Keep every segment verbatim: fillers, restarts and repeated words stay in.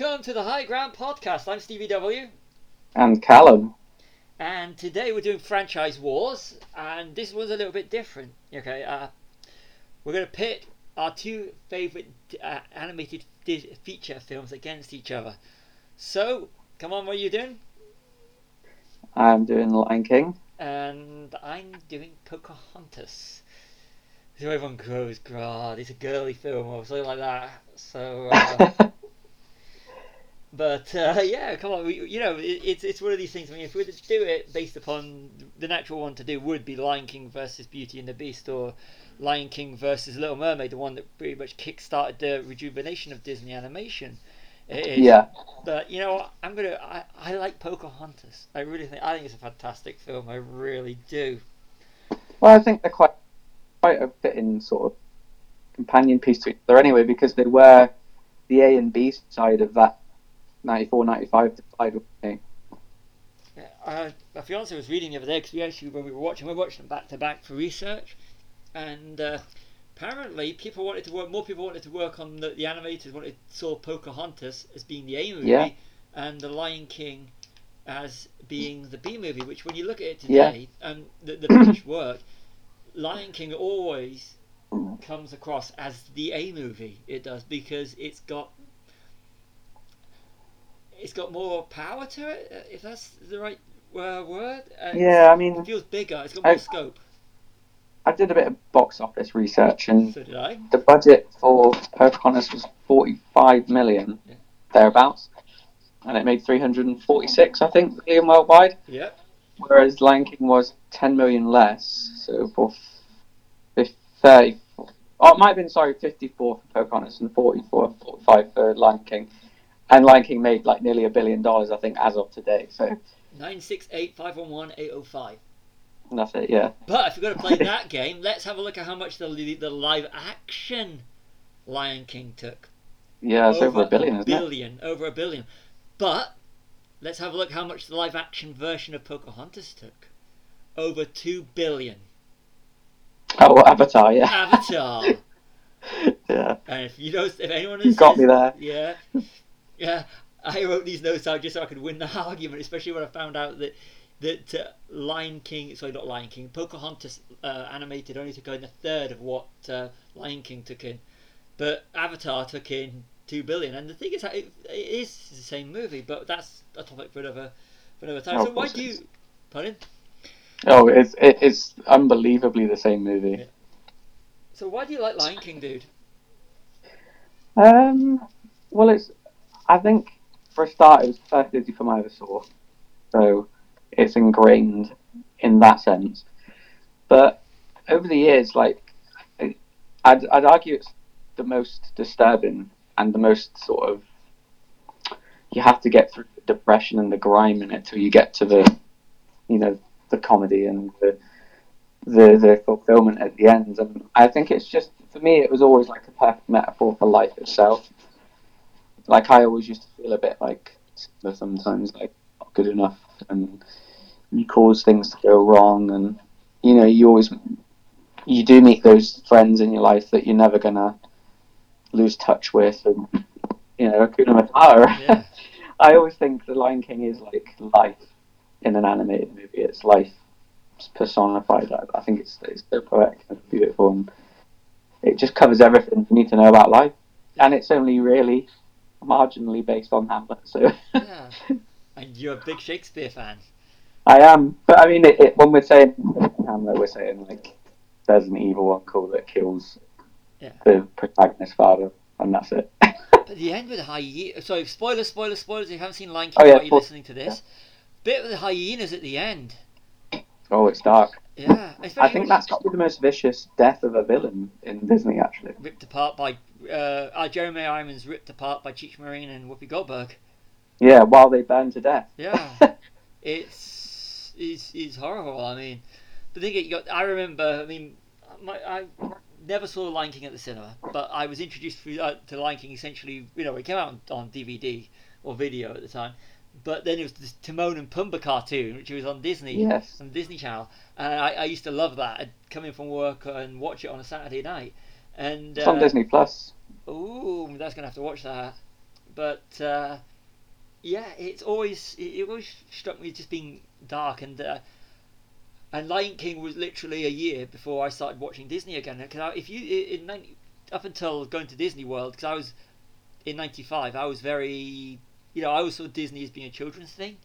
Welcome to the High Ground Podcast. I'm Stevie W. And Callum. And today we're doing Franchise Wars, and this one's a little bit different. Okay, uh, we're going to pit our two favourite uh, animated feature films against each other. So, come on, what are you doing? I'm doing Lion King. And I'm doing Pocahontas. So everyone goes, God, it's a girly film or something like that. So, uh, but uh, yeah, come on, we, you know, it, it's it's one of these things. I mean, if we were to do it based upon the natural one to do would be Lion King versus Beauty and the Beast, or Lion King versus Little Mermaid, the one that pretty much kickstarted the rejuvenation of Disney animation. It is. Yeah. But you know, I'm gonna. I, I like Pocahontas. I really think I think it's a fantastic film. I really do. Well, I think they're quite. quite a fitting sort of companion piece to each other anyway, because they were the A and B side of that ninety-four ninety-five divide. Yeah, uh, my fiance was reading the other day, because we actually, when we were watching, we watched them back to back for research, and uh, apparently people wanted to work, more people wanted to work on the, the animators wanted saw Pocahontas as being the A movie, yeah, and the Lion King as being the B movie, which when you look at it today, yeah, and the, the British work, Lion King always comes across as the A movie. It does, because it's got it's got more power to it, if that's the right uh, word. Uh, yeah, I mean, it feels bigger. It's got more I, scope. I did a bit of box office research, and so did I. The budget for Pocahontas was forty-five million, yeah, thereabouts, and it made three hundred forty-six, I think, million worldwide. Yeah. Whereas Lion King was ten million less, so for thirty, oh, it might have been, sorry, fifty-four for Pocahontas and forty-four, forty-five for Lion King. And Lion King made like nearly a billion dollars, I think, as of today. So nine six eight, five one one, eight oh five. That's it, yeah. But if you're going to play that game, let's have a look at how much the the live action Lion King took. Yeah, it's over, over a billion, a isn't billion, it? Over a billion. But let's have a look how much the live-action version of Pocahontas took. Over two billion. Oh, well, Avatar, yeah. Avatar. Yeah. And if you don't, if anyone has got says, me there, yeah, yeah. I wrote these notes out just so I could win the argument, especially when I found out that that uh, Lion King, sorry, not Lion King, Pocahontas uh, animated only took in a third of what uh, Lion King took in, but Avatar took in two billion. And the thing is, it, it is the same movie, but that's a topic for another for another time. Oh, so why do you, pardon? Oh, it's it's unbelievably the same movie. Yeah. So why do you like Lion King, dude? Um, well, it's I think for a start, it was the first Disney film I ever saw, so it's ingrained in that sense. But over the years, like I'd I'd argue it's the most disturbing. And the most sort of, you have to get through the depression and the grime in it till you get to the, you know, the comedy and the the, the fulfillment at the end. And I think it's just, for me, it was always like a perfect metaphor for life itself. Like I always used to feel a bit like sometimes like not good enough, and you cause things to go wrong, and you know you always you do meet those friends in your life that you're never gonna lose touch with, and you know, Hakuna Matata. Yeah. I always think the Lion King is like life in an animated movie. It's life personified. I, I think it's it's so poetic and beautiful, and it just covers everything you need to know about life. And it's only really marginally based on Hamlet. So yeah. And you're a big Shakespeare fan. I am, but I mean, it, it, when we're saying Hamlet, we're saying like there's an evil uncle that kills. Yeah. The protagonist's father, and that's it. But the end with the hyena. So, spoilers, spoilers, spoilers. If you haven't seen Lion King, oh, yeah, while you're listening to this, yeah. Bit with the hyenas at the end. Oh, it's dark. Yeah, it's I think that's probably the most vicious death of a villain in Disney, actually. Ripped apart by uh, Jeremy Irons, ripped apart by Cheech Marin and Whoopi Goldberg. Yeah, while they burn to death. Yeah, it's it's it's horrible. I mean, the thing you got. I remember. I mean, my I. never saw Lion King at the cinema, but I was introduced to Lion King essentially, you know, it came out on D V D or video at the time, but then it was this Timon and Pumbaa cartoon, which was on Disney, yes, on the Disney Channel, and I, I used to love that. I'd come in from work and watch it on a Saturday night. And, it's uh, on Disney Plus. Ooh, that's going to have to watch that. But uh, yeah, it's always it always struck me as just being dark, and uh, and Lion King was literally a year before I started watching Disney again. Because if you in ninety up until going to Disney World, because I was in ninety-five, I was very you know I always saw Disney as being a children's thing.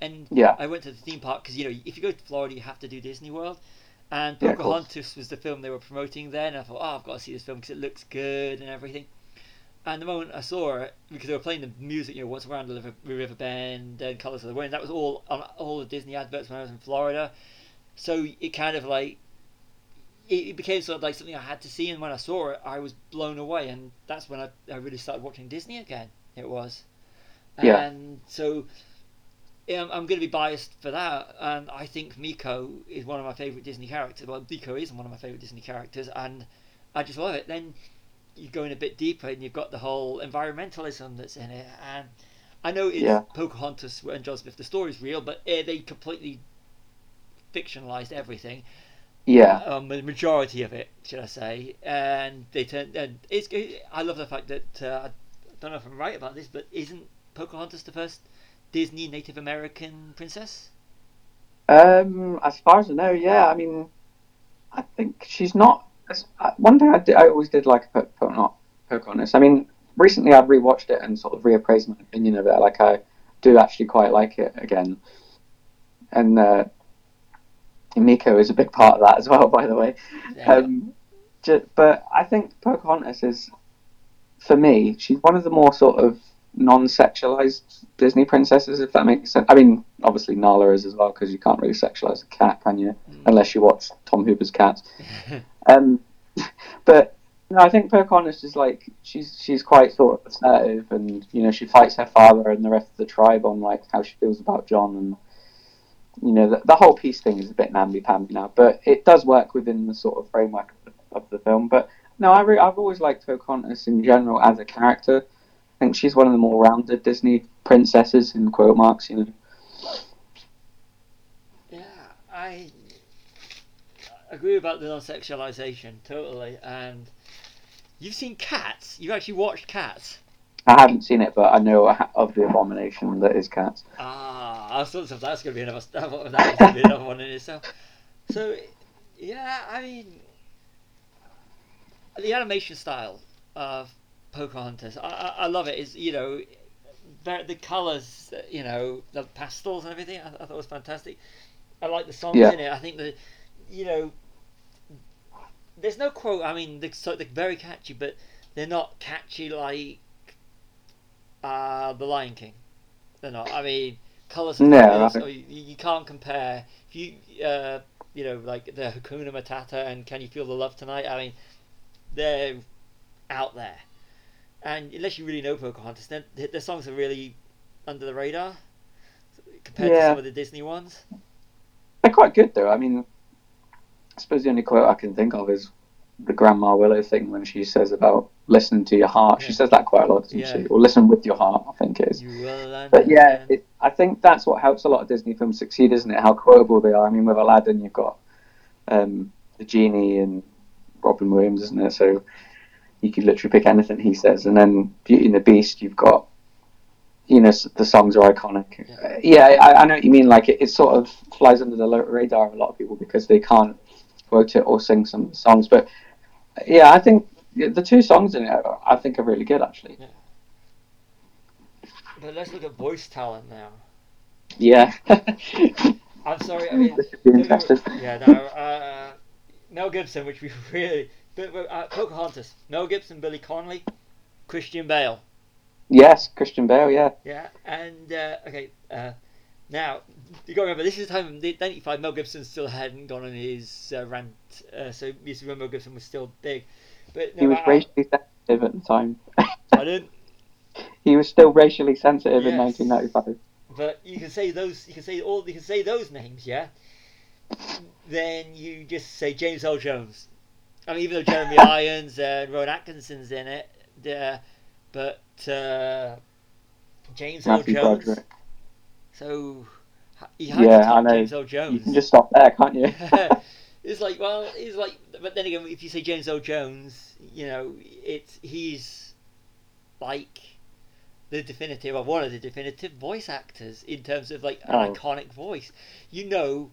And yeah. I went to the theme park because, you know, if you go to Florida, you have to do Disney World. And Pocahontas yeah, was the film they were promoting then. And I thought, oh, I've got to see this film because it looks good and everything. And the moment I saw it, because they were playing the music, you know, Once Around the River Bend and Colors of the Wind, that was all on all the Disney adverts when I was in Florida. So it kind of like, it became sort of like something I had to see. And when I saw it, I was blown away. And that's when I, I really started watching Disney again. It was. Yeah. And so... I'm going to be biased for that, and I think Meeko is one of my favourite Disney characters. Well, Meeko is one of my favourite Disney characters, and I just love it. Then you go in a bit deeper, and you've got the whole environmentalism that's in it. And I know in yeah. Pocahontas and John Smith the story's real, but they completely fictionalised everything. Yeah, um, the majority of it, should I say? And they turned. And it's. I love the fact that uh, I don't know if I'm right about this, but isn't Pocahontas the first Disney Native American princess? Um, as far as I know, yeah. I mean, I think she's not. One thing I, did, I always did like about po- po- not Pocahontas. I mean, recently I've rewatched it and sort of reappraised my opinion of it. Like, I do actually quite like it again. And uh, Meeko is a big part of that as well, by the way. Yeah. Um, just, but I think Pocahontas is, for me, she's one of the more sort of non-sexualized Disney princesses, if that makes sense. I mean, obviously Nala is as well, because you can't really sexualize a cat, can you? Mm. Unless you watch Tom Hooper's Cats. um, but no, I think Pocahontas is like she's she's quite sort of assertive, and you know she fights her father and the rest of the tribe on like how she feels about John, and you know the, the whole peace thing is a bit namby-pamby now, but it does work within the sort of framework of the, of the film. But no, I re- I've always liked Pocahontas in general as a character. I think she's one of the more rounded Disney princesses in quote marks, you know. Yeah, I agree about the non-sexualization totally. And you've seen Cats? You've actually watched Cats? I haven't seen it, but I know of the abomination that is Cats. Ah, I thought that's going to be another. That's going to be another one in itself. So, yeah, I mean, the animation style of Pocahontas, I, I love it. Is you know, the colours, you know, the pastels and everything. I, I thought it was fantastic. I like the songs yeah. in it. I think the, you know, there's no quote. I mean, they're, so, they're very catchy, but they're not catchy like uh, the Lion King. They're not. I mean, colours and no, colours. You, you can't compare. If you, uh, you know, like the Hakuna Matata and Can You Feel the Love Tonight? I mean, they're out there. And unless you really know Pocahontas, then the songs are really under the radar compared yeah. to some of the Disney ones. They're quite good, though. I mean, I suppose the only quote I can think of is the Grandma Willow thing when she says about listen to your heart. Yeah. She says that quite a lot, doesn't yeah. she? Or listen with your heart, I think it is. You will learn but yeah, it, I think that's what helps a lot of Disney films succeed, isn't it? How quotable they are. I mean, with Aladdin, you've got um, the genie and Robin Williams, isn't it? So you could literally pick anything he says. And then Beauty and the Beast, you've got, you know, the songs are iconic. Yeah, yeah I, I know what you mean. Like, it, it sort of flies under the radar of a lot of people because they can't quote it or sing some songs. But, yeah, I think the two songs in it, are, I think, are really good, actually. Yeah. But let's look at voice talent now. Yeah. I'm sorry. I mean, this should be interesting. Yeah, no. Uh, Mel Gibson, which we really... Uh, Pocahontas, Mel Gibson, Billy Connolly, Christian Bale. Yes, Christian Bale, yeah. Yeah, and, uh, okay, uh, now, you got to remember, this is the time in ninety-five, Mel Gibson still hadn't gone on his uh, rant, uh, so you see when Mel Gibson was still big. But no, he was I, racially sensitive at the time. I didn't. He was still racially sensitive yes. in nineteen ninety-five. But you can say those, you can say all, you can say those names, yeah? Then you just say James Earl Jones. I mean, even though Jeremy Irons and Rowan Atkinson's in it, uh, but uh, James Earl Jones. Broderick. So, you have yeah, to top James Earl Jones. You can just stop there, can't you? It's like, well, it's like, but then again, if you say James Earl Jones, you know, it's he's like the definitive, or one of the definitive voice actors in terms of like an oh. iconic voice. You know,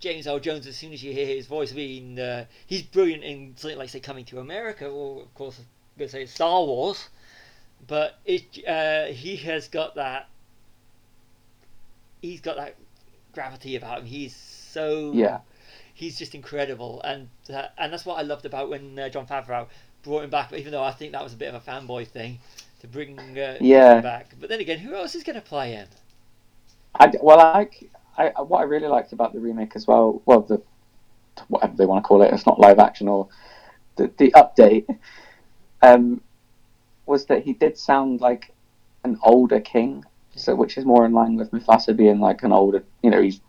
James Earl Jones, as soon as you hear his voice, I mean, uh, he's brilliant in something like, say, Coming to America, or of course, I'm going to say Star Wars, but it uh, he has got that, he's got that gravity about him. He's so, yeah. he's just incredible, and uh, and that's what I loved about when uh, Jon Favreau brought him back, even though I think that was a bit of a fanboy thing to bring uh, yeah. him back. But then again, who else is going to play him? I, well, I, I, what I really liked about the remake as well, well, the whatever they want to call it, it's not live action or the, the update, um, was that he did sound like an older king, so which is more in line with Mufasa being like an older, you know, he's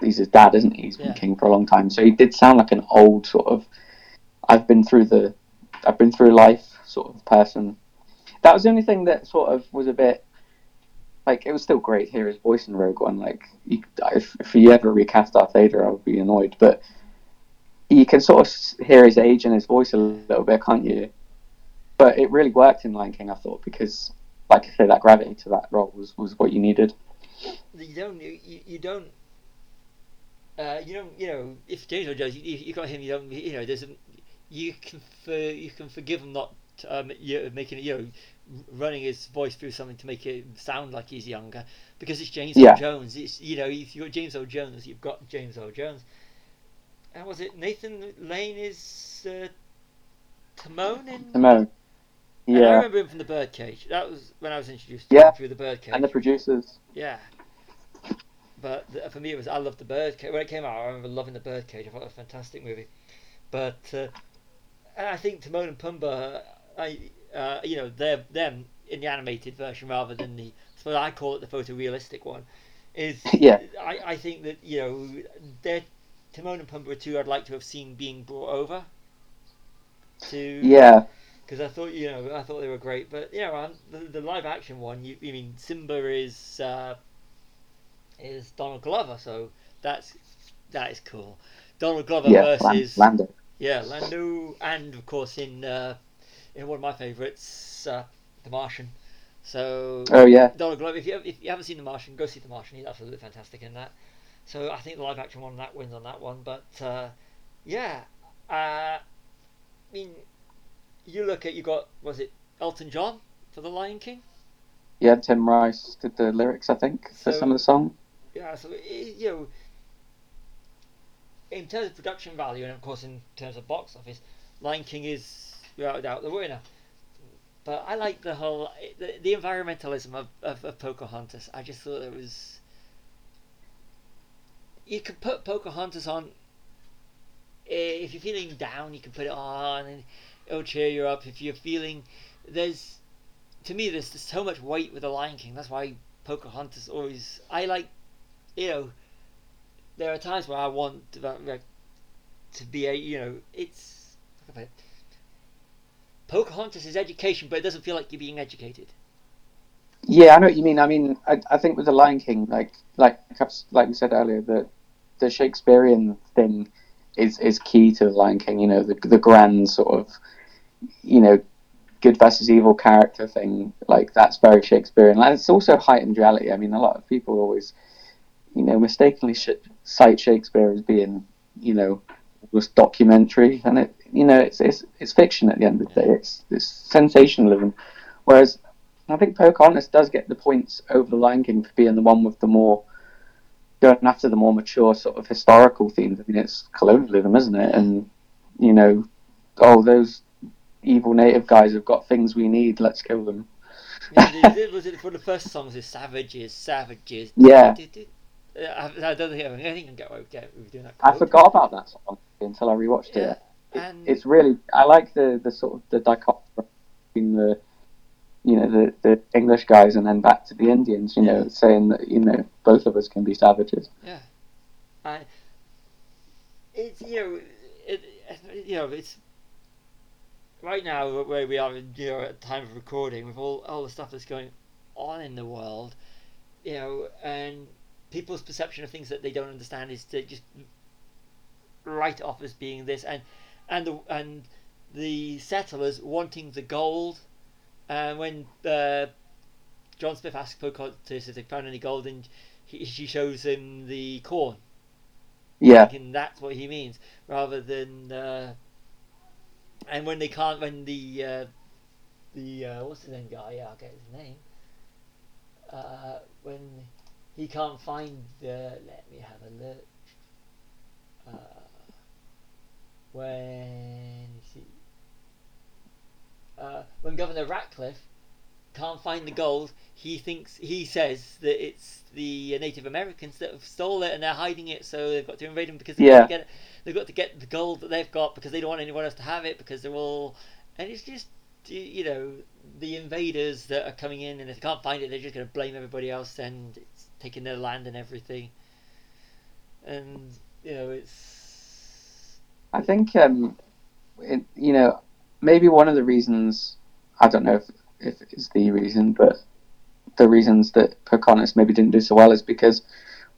he's his dad, isn't he? He's been yeah. king for a long time, so he did sound like an old sort of, I've been through the, I've been through life sort of person. That was the only thing that sort of was a bit, like, it was still great to hear his voice in Rogue One. Like, you, if, if you ever recast Darth Vader, I would be annoyed. But you can sort of hear his age and his voice a little bit, can't you? But it really worked in Lion King, I thought, because, like I say, that gravity to that role was, was what you needed. You don't, you, you don't, uh, you don't, you know, if James Earl Jones, you, you got him, you don't, you know, there's a, you can, for, you can forgive him not um, you know, making it, you know, running his voice through something to make it sound like he's younger, because it's James yeah. Earl Jones. It's, you know, if you've got James Earl Jones, you've got James Earl Jones. How was it? Nathan Lane is uh, Timon in Timon. Yeah, and I remember him from the Birdcage. That was when I was introduced to yeah. him through the Birdcage and the producers. Yeah, but the, for me it was I loved the Birdcage when it came out. I remember loving the Birdcage. I thought it was a fantastic movie, but uh, and I think Timon and Pumbaa, I. Uh, you know, they're them in the animated version rather than the, so I call it the photorealistic one. Is yeah. I, I think that, you know, they're Timon and Pumbaa too. I'd like to have seen being brought over. To yeah. Because I thought, you know, I thought they were great, but you know, the, the live action one. You, you mean Simba is uh, is Donald Glover, so that's that is cool. Donald Glover yeah, versus Lando. Yeah, Lando, and of course in. Uh, In one of my favourites, uh, The Martian. So, oh yeah, Donald Glover. If you have, if you haven't seen The Martian, go see The Martian. He's absolutely fantastic in that. So I think the live action one that wins on that one. But uh, yeah, uh, I mean, you look at you got was it Elton John for The Lion King? Yeah, Tim Rice did the lyrics, I think, so, for some of the song. Yeah, so it, you know, in terms of production value, and of course in terms of box office, Lion King is. Without a doubt, the winner. But I like the whole the, the environmentalism of, of, of Pocahontas. I just thought it was. You can put Pocahontas on. If you're feeling down, you can put it on, and it'll cheer you up. If you're feeling, there's, to me, there's, there's so much weight with the Lion King. That's why Pocahontas always. I like, you know. There are times where I want to, to be a, you know, it's. Look at it. Pocahontas is education, but it doesn't feel like you're being educated. Yeah, I know what you mean. I mean, I, I think with the Lion King, like like like we said earlier, the the Shakespearean thing is, is key to the Lion King. You know, the the grand sort of, you know, good versus evil character thing. Like that's very Shakespearean. And it's also heightened reality. I mean, a lot of people always, you know, mistakenly cite Shakespeare as being, you know, was documentary, and it, you know, it's it's it's fiction at the end of the day. It's it's sensationalism, whereas I think Pocahontas does get the points over the Lion King for being the one with the more going after the more mature sort of historical themes. I mean, it's colonialism, isn't it? And you know, oh, those evil native guys have got things we need. Let's kill them. Yeah, it was it one of the first songs? Is Savages, Savages. Yeah. I don't think I think I can get away with doing that. I forgot about that song until I rewatched yeah, it. And it's really I like the, the sort of the dichotomy between the you know the, the English guys and then back to the Indians. You yeah. know, saying that you know both of us can be savages. Yeah, I. It's you know it you know it's right now where we are you know at the time of recording with all all the stuff that's going on in the world, you know and. People's perception of things that they don't understand is to just write off as being this, and and the and the settlers wanting the gold, and when uh, John Smith asks Pocahontas if they found any gold, and he, she shows him the corn. Yeah. Thinking that's what he means, rather than. Uh, and when they can't, when the uh, the uh, what's his name guy? Yeah, I'll get his name. Uh, when he can't find the, let me have a look. Uh, when see, uh, when Governor Ratcliffe can't find the gold, he thinks he says that it's the Native Americans that have stole it and they're hiding it, so they've got to invade them because they've, yeah. got to get it. They've got to get the gold that they've got because they don't want anyone else to have it because they're all, and it's just, you know, the invaders that are coming in, and if they can't find it, they're just going to blame everybody else, and it's taking their land and everything. And you know, it's. I think um, it, you know, maybe one of the reasons, I don't know if. if it's the reason, but the reasons that Pocahontas maybe didn't do so well is because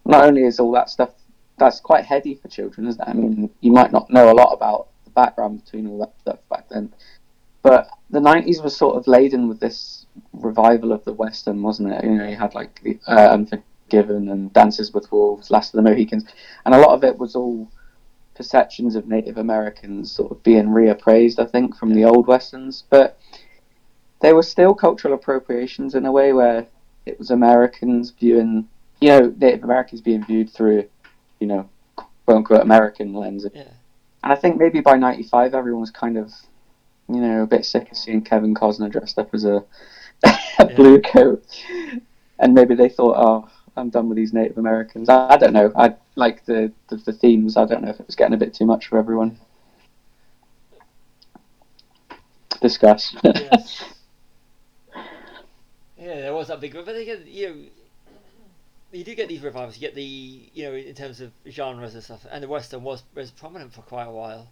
not only is all that stuff, that's quite heady for children, isn't it? I mean, you might not know a lot about the background between all that stuff back then, but the nineties was sort of laden with this revival of the Western, wasn't it? You know, you had like the uh, Unforgiven and Dances with Wolves, Last of the Mohicans, and a lot of it was all perceptions of Native Americans sort of being reappraised, I think, from the old Westerns, but there were still cultural appropriations in a way where it was Americans viewing, you know, Native Americans being viewed through, you know, quote-unquote American lens. Yeah. And I think maybe by ninety-five, everyone was kind of, you know, a bit sick of seeing Kevin Costner dressed up as a, a yeah. blue coat. And maybe they thought, oh, I'm done with these Native Americans. I, I don't know. I like the, the, the themes. I don't know if it was getting a bit too much for everyone. Discuss. Yeah. Yeah, there was that big, but they get, you know, you do get these revivals. You get the, you know, in terms of genres and stuff, and the Western was was prominent for quite a while.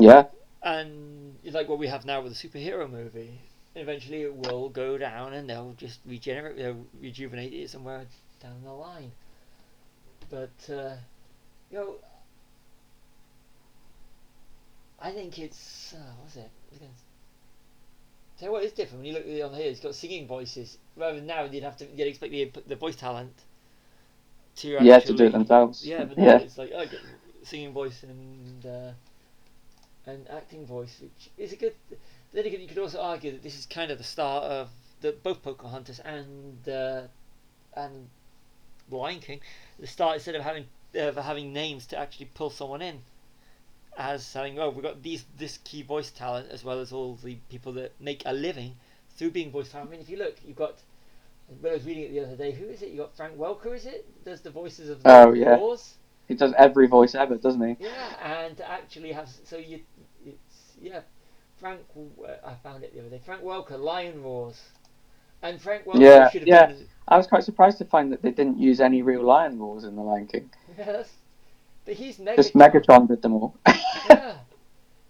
Yeah. And like what we have now with the superhero movie, eventually it will go down, and they'll just regenerate, they'll rejuvenate it somewhere down the line. But uh, you know, I think it's uh, what's it? So what is different when you look at it on here? It's got singing voices. Rather than now, you'd have to you'd expect the the voice talent to actually, yeah to do it themselves. Yeah, but now yeah. it's like oh, singing voice and uh, and acting voice, which is a good. Then again, you could also argue that this is kind of the start of the both Pocahontas and uh, and Lion King. The start instead of having of having names to actually pull someone in. As saying, oh, we've got these this key voice talent as well as all the people that make a living through being voice talent. I mean, if you look, you've got. When I was reading it the other day, who is it? You got Frank Welker, is it? Does the voices of the oh, yeah. wars? He does every voice ever, doesn't he? Yeah, and actually have so you, it's yeah, Frank. I found it the other day. Frank Welker, Lion Roars, and Frank Welker yeah, should have yeah. been. I was quite surprised to find that they didn't use any real lion roars in the Lion King. Yes. But he's Megatron. Just Megatron did them all. Yeah,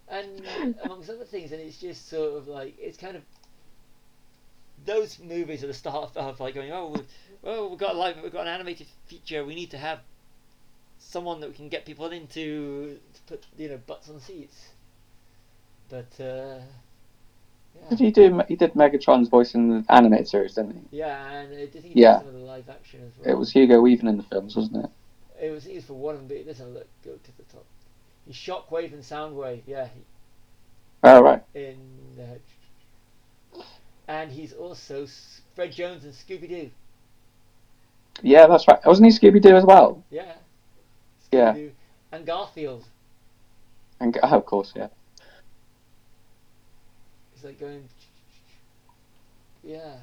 and amongst other things, and it's just sort of like it's kind of those movies are the start of, of like going, oh, we've, well, we've got a live, we've got an animated feature, we need to have someone that we can get people into to put you know butts on seats. But uh, yeah. did he do? He did Megatron's voice in the animated series, didn't he? Yeah, and I think he yeah. did some of the live action as well. It was Hugo Weaving in the films, wasn't it? It was easy for one of them, but let's have a look, go to the top. He's Shockwave and Soundwave, yeah. Oh, right. In, uh, and he's also Fred Jones and Scooby-Doo. Yeah, that's right. Wasn't he Scooby-Doo as well? Yeah. Scooby-Doo yeah. and Garfield. And oh, of course, yeah. He's like going... Yeah.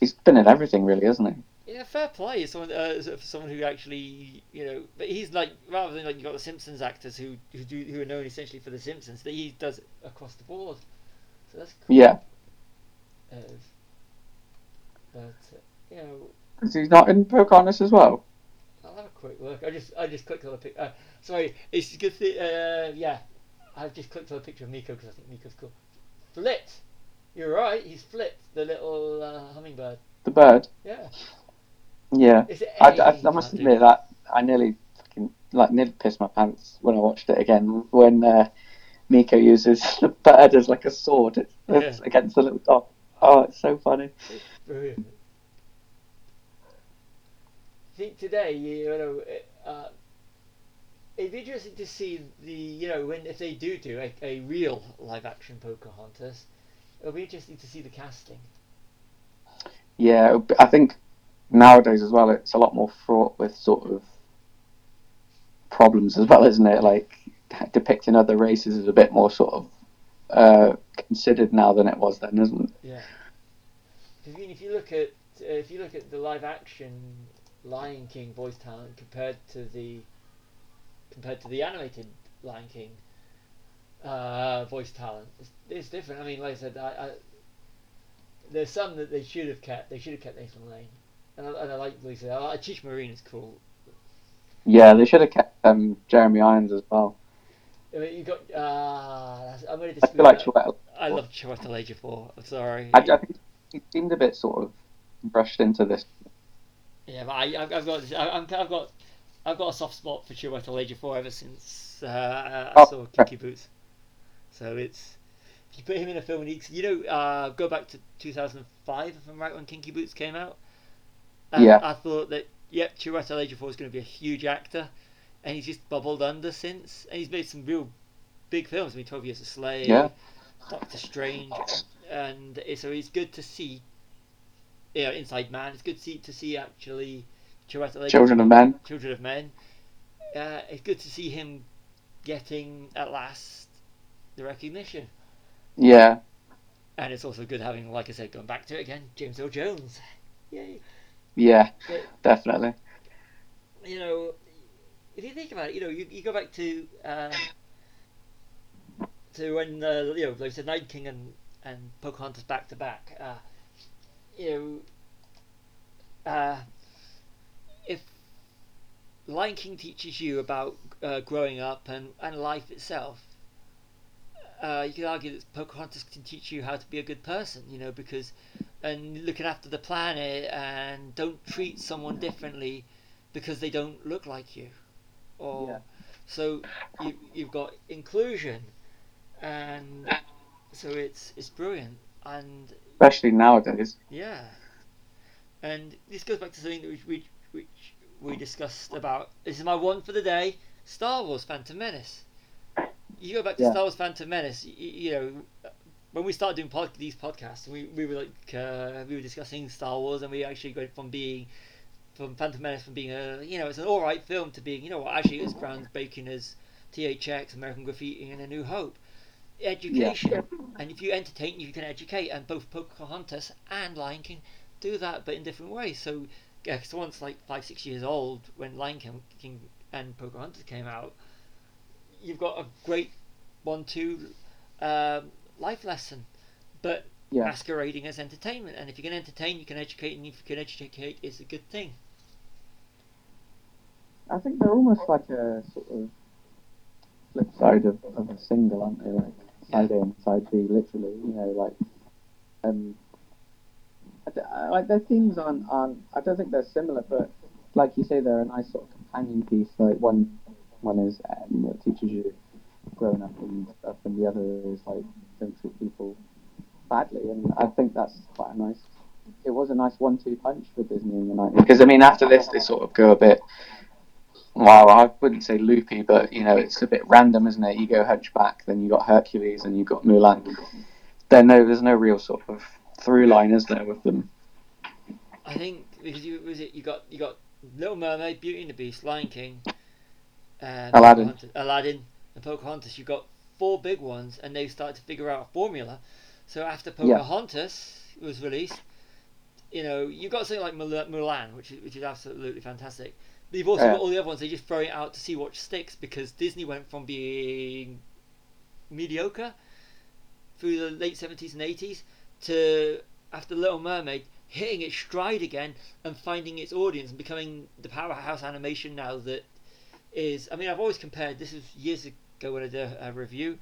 He's been in everything, really, hasn't he? Yeah, fair play. Someone, uh, for someone who actually, you know, but he's like rather than like you got the Simpsons actors who who do who are known essentially for the Simpsons, that he does it across the board. So that's cool. Yeah. Uh, but uh, you know, is he not in Pocahontas as well? I'll have a quick look. I just I just clicked on a picture. Uh, sorry, it's good. Th- uh, yeah, I've just clicked on a picture of Meeko because I think Meeko's cool. Flit, you're right. He's Flit, the little uh, hummingbird. The bird. Yeah. Yeah, I, I, I must admit that I nearly fucking like nearly pissed my pants when I watched it again when uh, Meeko uses the bird as like a sword it's, yeah. it's against the little dog. Oh, it's so funny. It's brilliant. See, today, you know, uh, it'd be interesting to see the, you know, when if they do do a, a real live-action Pocahontas, it'll be interesting to see the casting. Yeah, I think nowadays as well, it's a lot more fraught with sort of problems as well, isn't it? Like, depicting other races is a bit more sort of uh, considered now than it was then, isn't it? Yeah. Because I mean, if you look at uh, if you look at the live-action Lion King voice talent compared to the compared to the animated Lion King uh, voice talent, it's, it's different. I mean, like I said, I, I, there's some that they should have kept. They should have kept Nathan Lane, and I, and I like Lisa. Like, I like Cheech Marin is cool. Yeah, they should have kept um, Jeremy Irons as well. I mean, you got ah. Uh, I'm going to disagree. I, like Chiwetel- I love Chiwetel Ejiofor. I'm sorry. I, I think he seemed a bit sort of brushed into this. Yeah, but I, I've got, I've got, I've got a soft spot for Chiwetel Ejiofor ever since uh, I saw oh, Kinky right. Boots. So it's if you put him in a film and he, you know, uh, go back to two thousand five, if I'm right, when Kinky Boots came out. And yeah. I thought that yep, Chiwetel Ejiofor is going to be a huge actor, and he's just bubbled under since. And he's made some real big films. I mean, Twelve Years a Slave, yeah. Doctor Strange, and, and so it's good to see. You know, Inside Man. It's good to see, to see actually Chiwetel Children of Men. Children of Men. Uh, it's good to see him getting at last the recognition. Yeah. And it's also good having, like I said, going back to it again, James Earl Jones. Yay. Yeah, but, definitely. You know, if you think about it, you know, you, you go back to uh, to when uh, you know, like I said, Lion King and and Pocahontas back to back. Uh, You know, uh, if Lion King teaches you about uh, growing up and, and life itself, uh, you could argue that Pocahontas can teach you how to be a good person, you know, because, and looking after the planet and don't treat someone differently because they don't look like you. Or yeah. So you, you've got inclusion, and so it's it's brilliant. And especially nowadays. Yeah, and this goes back to something that we, we, which we discussed about. This is my one for the day: Star Wars Phantom Menace. You go back to yeah. Star Wars Phantom Menace. You, you know, when we started doing pod, these podcasts, we we were like uh, we were discussing Star Wars, and we actually went from being from Phantom Menace from being a you know it's an all right film to being you know what actually it's groundbreaking as T H X, American Graffiti, and A New Hope. Education, yeah. And if you entertain, you can educate, and both Pocahontas and Lion King do that, but in different ways. So, yeah, someone's like five, six years old when Lion King and Pocahontas came out. You've got a great one-two um, life lesson, but yeah. masquerading as entertainment. And if you can entertain, you can educate, and if you can educate, it's a good thing. I think they're almost like a sort of flip side of, of a single, aren't they? Like. Side A and Side B, literally, you know, like, um, I, like their themes aren't, aren't, I don't think they're similar, but like you say, they're a nice sort of companion piece. Like one, one is um, what teaches you growing up and stuff, and the other is like don't treat people badly. And I think that's quite a nice. It was a nice one-two punch for Disney in the nineties. Because I mean, after this, they sort of go a bit. Wow, I wouldn't say loopy, but you know it's a bit random, isn't it? You go Hunchback, then you got Hercules, and you got Mulan. There no, there's no real sort of through line, is there, with them? I think because you was it you got you got Little Mermaid, Beauty and the Beast, Lion King, and Aladdin, Aladdin, and Pocahontas. You got four big ones, and they started to figure out a formula. So after Pocahontas yeah. was released, you know you got something like Mul- Mulan, which is, which is absolutely fantastic. They've also yeah. got all the other ones. They just throw it out to see what sticks because Disney went from being mediocre through the late seventies and eighties to, after Little Mermaid, hitting its stride again and finding its audience and becoming the powerhouse animation now that is... I mean, I've always compared... This was years ago when I did a review.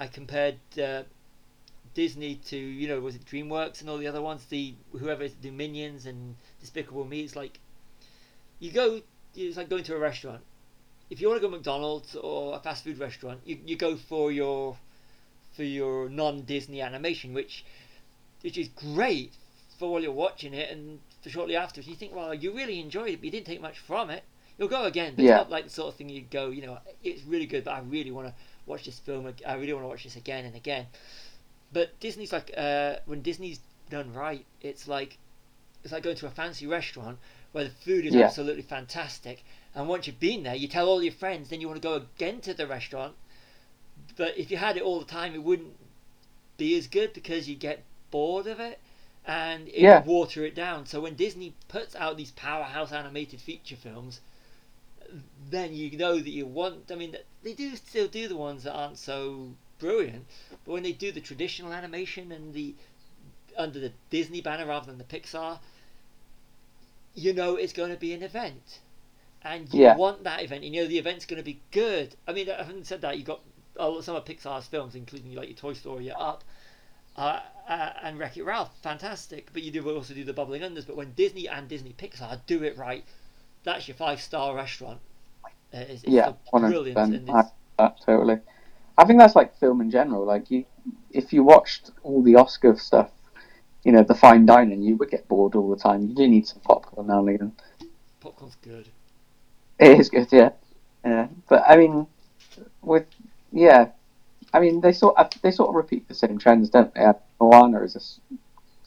I compared uh, Disney to, you know, was it DreamWorks and all the other ones? The whoever the Minions and Despicable Me. It's like, you go... It's like going to a restaurant. If you want to go to McDonald's or a fast food restaurant, you you go for your for your non-Disney animation, which which is great for while you're watching it and for shortly afterwards. You think, well, you really enjoyed it, but you didn't take much from it. You'll go again, but yeah. It's not like the sort of thing you go, you know, it's really good, but I really want to watch this film. I really want to watch this again and again. But Disney's like, uh, when Disney's done right, it's like it's like going to a fancy restaurant where the food is yeah. absolutely fantastic. And once you've been there, you tell all your friends, then you want to go again to the restaurant. But if you had it all the time, it wouldn't be as good because you get bored of it and it yeah. would water it down. So when Disney puts out these powerhouse animated feature films, then you know that you want... I mean, they do still do the ones that aren't so brilliant, but when they do the traditional animation and the under the Disney banner rather than the Pixar, you know it's going to be an event. And you yeah. want that event. You know the event's going to be good. I mean, having said that, you've got some of Pixar's films, including like your Toy Story, your Up, uh, uh, and Wreck-It Ralph. Fantastic. But you do also do the Bubbling Unders. But when Disney and Disney Pixar do it right, that's your five-star restaurant. It's, it's yeah, brilliant. And it's... I, totally. I think that's like film in general. Like you, if you watched all the Oscar stuff, you know, the fine dining, you would get bored all the time. You do need some popcorn now and again. Popcorn's good. It is good, yeah. Yeah. But I mean, with yeah, I mean they sort of, they sort of repeat the same trends, don't they? Moana is a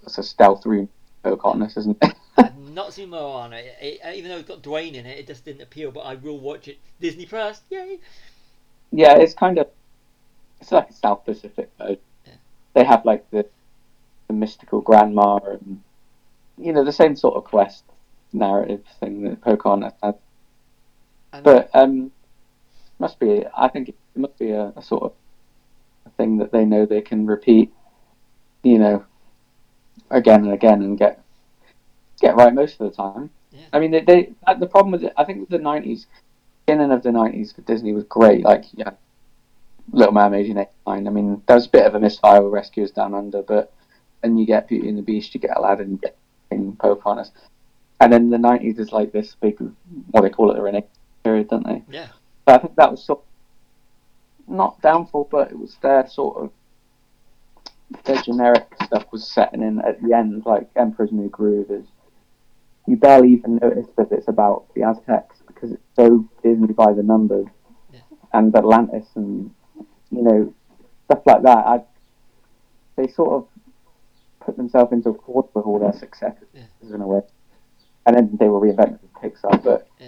it's a stealth room joke on us, isn't it? I've not seen Moana. It, it, even though it's got Dwayne in it, it just didn't appeal. But I will watch it. Disney Plus, yay! Yeah, it's kind of it's like a South Pacific mode. Yeah. They have like the the mystical grandma and you know the same sort of quest narrative thing that Pocahontas had. And but um, must be. I think it must be a, a sort of a thing that they know they can repeat, you know, again and again and get get right most of the time. Yeah. I mean, they, they the problem with it, I think with the nineties, beginning of the nineties for Disney was great. Like, yeah, Little Mermaid in eighty-nine. I mean, there was a bit of a misfire with Rescuers Down Under, but and you get Beauty and the Beast, you get Aladdin, you get King Pocahontas, and then the nineties is like this big what they call it the Renaissance period, don't they? Yeah. But I think that was sort of, not downfall, but it was their sort of their generic stuff was setting in at the end, like Emperor's New Groove is you barely even notice that it's about the Aztecs because it's so Disney by the numbers yeah. and Atlantis and you know stuff like that. I, they sort of put themselves into a corner with all their successes yeah. in a way, and then they were reinvented with Pixar, but. Yeah.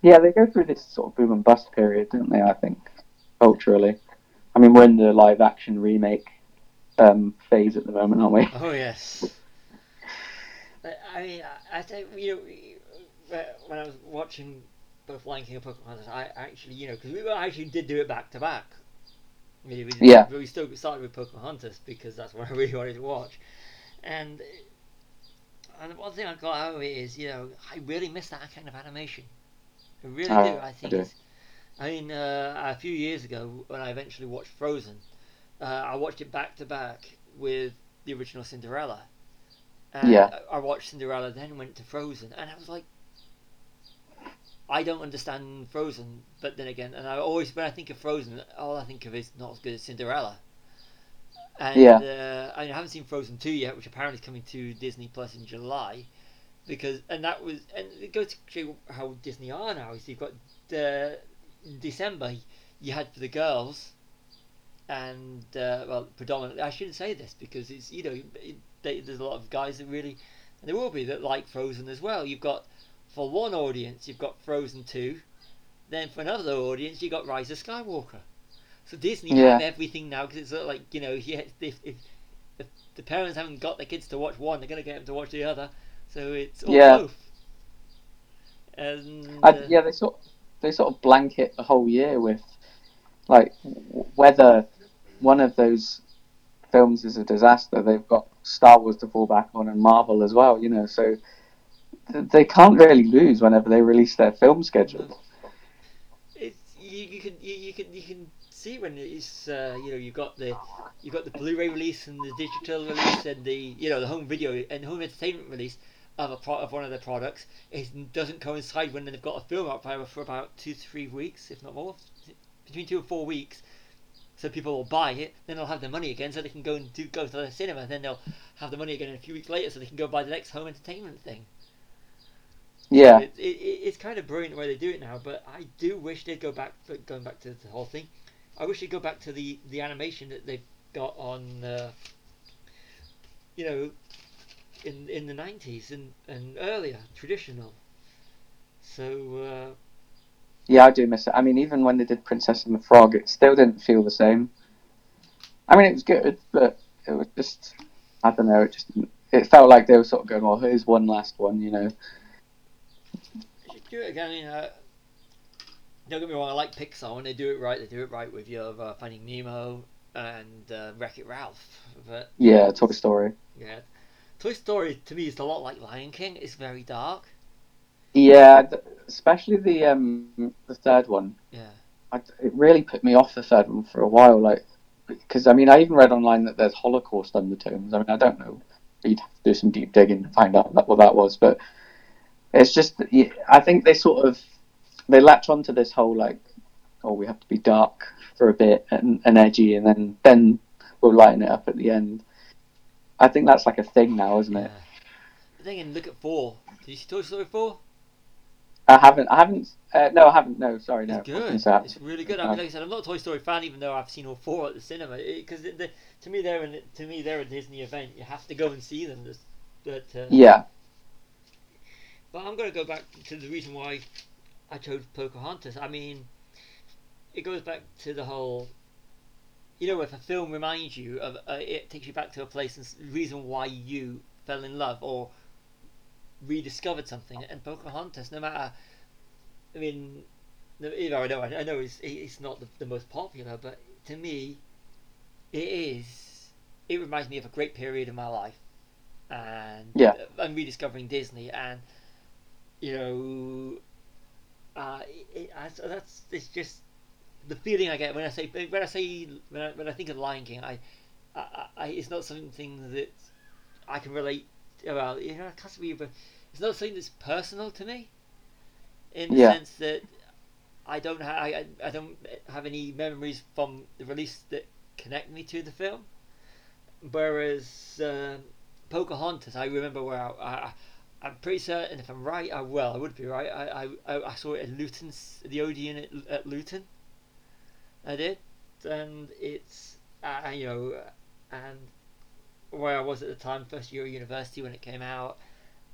Yeah, they go through this sort of boom and bust period, don't they, I think, culturally. I mean, we're in the live-action remake um, phase at the moment, aren't we? Oh, yes. I mean, I think, you know, when I was watching both Lion King and Pocahontas, I actually, you know, because we actually did do it back-to-back. I mean, we did, yeah. But we still started with Pocahontas because that's what I really wanted to watch. And, and one thing I got out of it is, you know, I really miss that kind of animation. I really oh, do, I think. I, do. It's, I mean, uh, a few years ago, when I eventually watched Frozen, uh, I watched it back-to-back with the original Cinderella. And yeah. I watched Cinderella, then went to Frozen, and I was like, I don't understand Frozen, but then again, and I always, when I think of Frozen, all I think of is not as good as Cinderella. And yeah. uh, I haven't seen Frozen two yet, which apparently is coming to Disney Plus in July. Because and that was and it goes to show how Disney are now. Is you've got uh, December you had for the girls, and uh, well predominantly I shouldn't say this because it's you know it, they, there's a lot of guys that really and there will be that like Frozen as well. You've got for one audience you've got Frozen two, then for another audience you got Rise of Skywalker. So Disney yeah. have everything now because it's sort of like you know if, if, if the parents haven't got their kids to watch one, they're going to get them to watch the other. So it's all yeah. both. And, uh, I, yeah, they sort of, they sort of blanket the whole year with, like, w- whether one of those films is a disaster, they've got Star Wars to fall back on and Marvel as well, you know. So th- they can't really lose whenever they release their film schedule. It's you, you can you, you can you can see when it's uh, you know you've got the you've got the Blu-ray release and the digital release and the you know the home video and home entertainment release. Of a pro- of one of their products, it doesn't coincide when they've got a film out for about two, three weeks, if not more, between two and four weeks. so people will buy it, then they'll have the money again so they can go and do go to the cinema, and then they'll have the money again a few weeks later so they can go buy the next home entertainment thing. Yeah. So it, it, it's kind of brilliant the way they do it now, but I do wish they'd go back, going back to the whole thing, I wish they'd go back to the, the animation that they've got on, uh, you know, in in the nineties and, and earlier, traditional. So... Uh, yeah, I do miss it. I mean, even when they did Princess and the Frog, it still didn't feel the same. I mean, it was good, but it was just, I don't know, it just, it felt like they were sort of going, well, here's one last one, you know. They should do it again. I mean, uh, don't get me wrong, I like Pixar. When they do it right, they do it right with your uh, Finding Nemo and uh, Wreck-It Ralph. But yeah, Toy Story. Yeah. Toy Story, to me, is a lot like Lion King. It's very dark. Yeah, especially the um the third one. Yeah, I, it really put me off the third one for a while. Like, because I mean, I even read online that there's Holocaust undertones. I mean, I don't know. You'd have to do some deep digging to find out what that was. But it's just, I think they sort of they latch onto this whole like, oh, we have to be dark for a bit and, and edgy, and then then we'll lighten it up at the end. I think that's like a thing now, isn't it? Yeah. Thing, and look at four. Did you see Toy Story four? I haven't, I haven't, uh, no, I haven't, no, sorry, no. It's good, it's really good. I mean, like I said, I'm not a Toy Story fan, even though I've seen all four at the cinema, because to me, they're an, to me, they're a Disney event. You have to go and see them. But, uh, yeah. But I'm going to go back to the reason why I chose Pocahontas. I mean, it goes back to the whole, you know, if a film reminds you of, uh, it takes you back to a place and the reason why you fell in love, or rediscovered something, and Pocahontas, no matter, I mean, you know, I know, I know it's, it's not the, the most popular, but to me, it is, it reminds me of a great period of my life, and yeah. I'm rediscovering Disney, and, you know, uh, it, it, that's, it's just the feeling I get when I say, when I say, when I, when I think of Lion King, I, I, I, it's not something that I can relate. Well, you know, I can't be, but it's not something that's personal to me, in the yeah. sense that I don't have I, I don't have any memories from the release that connect me to the film. Whereas um, Pocahontas, I remember where I, I I'm pretty certain, if I'm right, I well I would be right. I I I saw it at Luton, the Odeon at, at Luton. I did, and it's uh, you know and. where I was at the time, first year of university when it came out,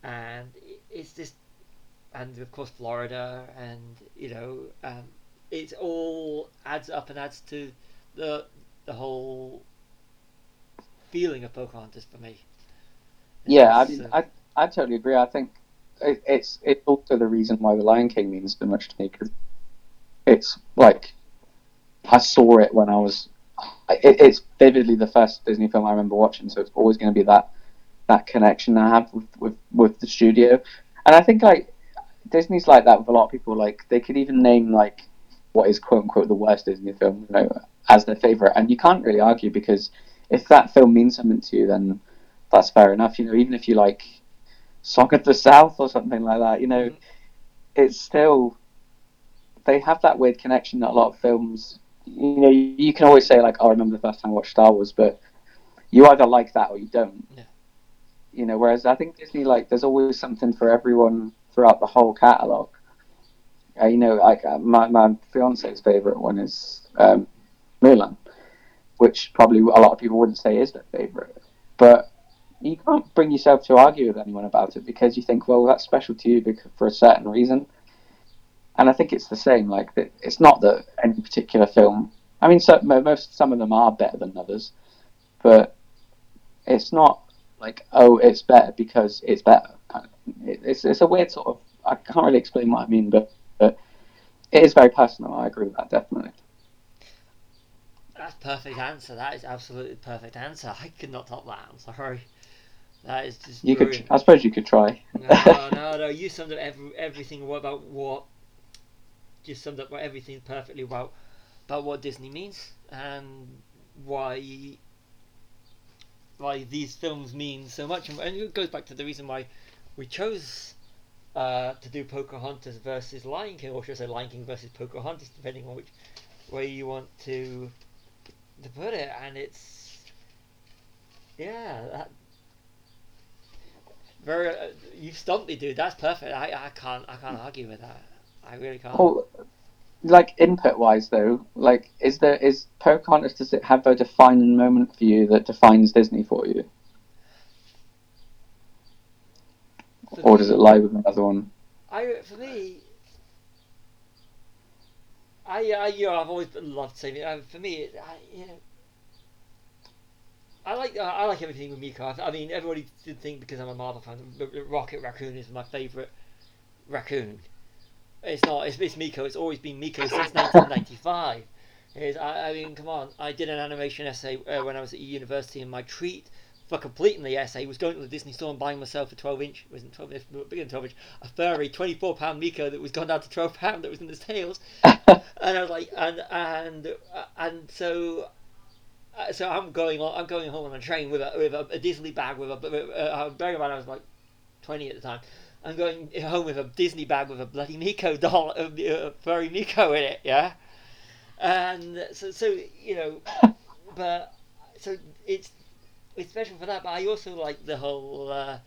and it's just, and of course Florida, and you know, um, it all adds up and adds to the the whole feeling of Pocahontas for me. Yeah, I, mean, uh, I I totally agree. I think it, it's it's also the reason why The Lion King means so much to me, because it's like I saw it when I was. It, it's vividly the first Disney film I remember watching, so it's always going to be that that connection I have with, with, with the studio. And I think like Disney's like that with a lot of people. Like they could even name like what is quote unquote the worst Disney film, you know, as their favorite, and you can't really argue, because if that film means something to you, then that's fair enough. You know, even if you like Song of the South or something like that, you know, it's still, they have that weird connection that a lot of films. You know, you can always say, like, oh, I remember the first time I watched Star Wars, but you either like that or you don't. Yeah. You know, whereas I think Disney, like, there's always something for everyone throughout the whole catalogue. Uh, you know, like, uh, my, my fiance's favourite one is um, Mulan, which probably a lot of people wouldn't say is their favourite. But you can't bring yourself to argue with anyone about it, because you think, well, that's special to you because, for a certain reason. And I think it's the same. Like, it's not that any particular film. I mean, so, most some of them are better than others, but it's not like, oh, it's better because it's better. It's it's a weird sort of. I can't really explain what I mean, but, but it is very personal. I agree with that definitely. That's perfect answer. That is absolutely perfect answer. I could not top that. I'm sorry. That is just. You brilliant. Could. I suppose you could try. No, no, no. You summed up every, everything about what. Just summed up everything perfectly about about what Disney means and why why these films mean so much, and it goes back to the reason why we chose uh, to do Pocahontas versus Lion King, or should I say Lion King versus Pocahontas, depending on which way you want to to put it, and it's yeah that very uh, you stumped me, dude. That's perfect. I, I can't I can't argue with that. I really can't. Oh, like input wise though, like is there is Pocahontas, does it have a defining moment for you that defines Disney for you? For or me, does it lie with another one? I for me I, I you know, I've always loved seeing it. Um, for me, I, you know, I like I like everything with Meeko. I, I mean, everybody did think because I'm a Marvel fan, Rocket Raccoon is my favourite raccoon. It's not. It's, it's Meeko. It's always been Meeko since nineteen ninety-five. Is I, I mean, come on. I did an animation essay uh, when I was at university, and my treat for completing the essay was going to the Disney store and buying myself a twelve inch, it wasn't twelve inch, bigger than twelve inch, a furry twenty-four pound Meeko that was gone down to twelve pound that was in his tails. And I was like, and and and so, so I'm going on, I'm going home on a train with a with a, a Disney bag with a, with a, bearing in mind I was like twenty at the time. I'm going home with a Disney bag with a bloody Meeko doll, a, a furry Meeko in it, yeah. And so so you know, but so it's. It's special for that, but I also like the whole, uh,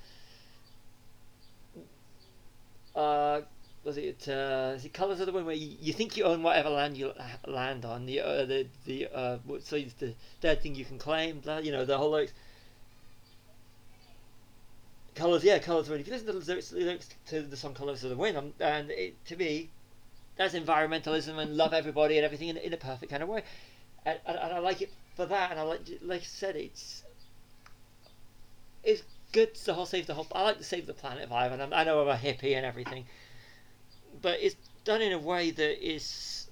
uh, was it, uh, is it Colours of the Wind, where you, you think you own whatever land you land on, the, uh, the, the, uh, so it's the third thing you can claim, blah, you know, the whole lyrics. Colours, yeah, Colours of the Wind. If you listen to the lyrics, lyrics to the song Colours of the Wind, I'm, and it, to me, that's environmentalism and love everybody and everything in, in a perfect kind of way. And, and, and I like it for that, and I like, like I said, it's, It's good to the whole save the whole. I like to save the planet vibe, and I'm, I know I'm a hippie and everything, but it's done in a way that is.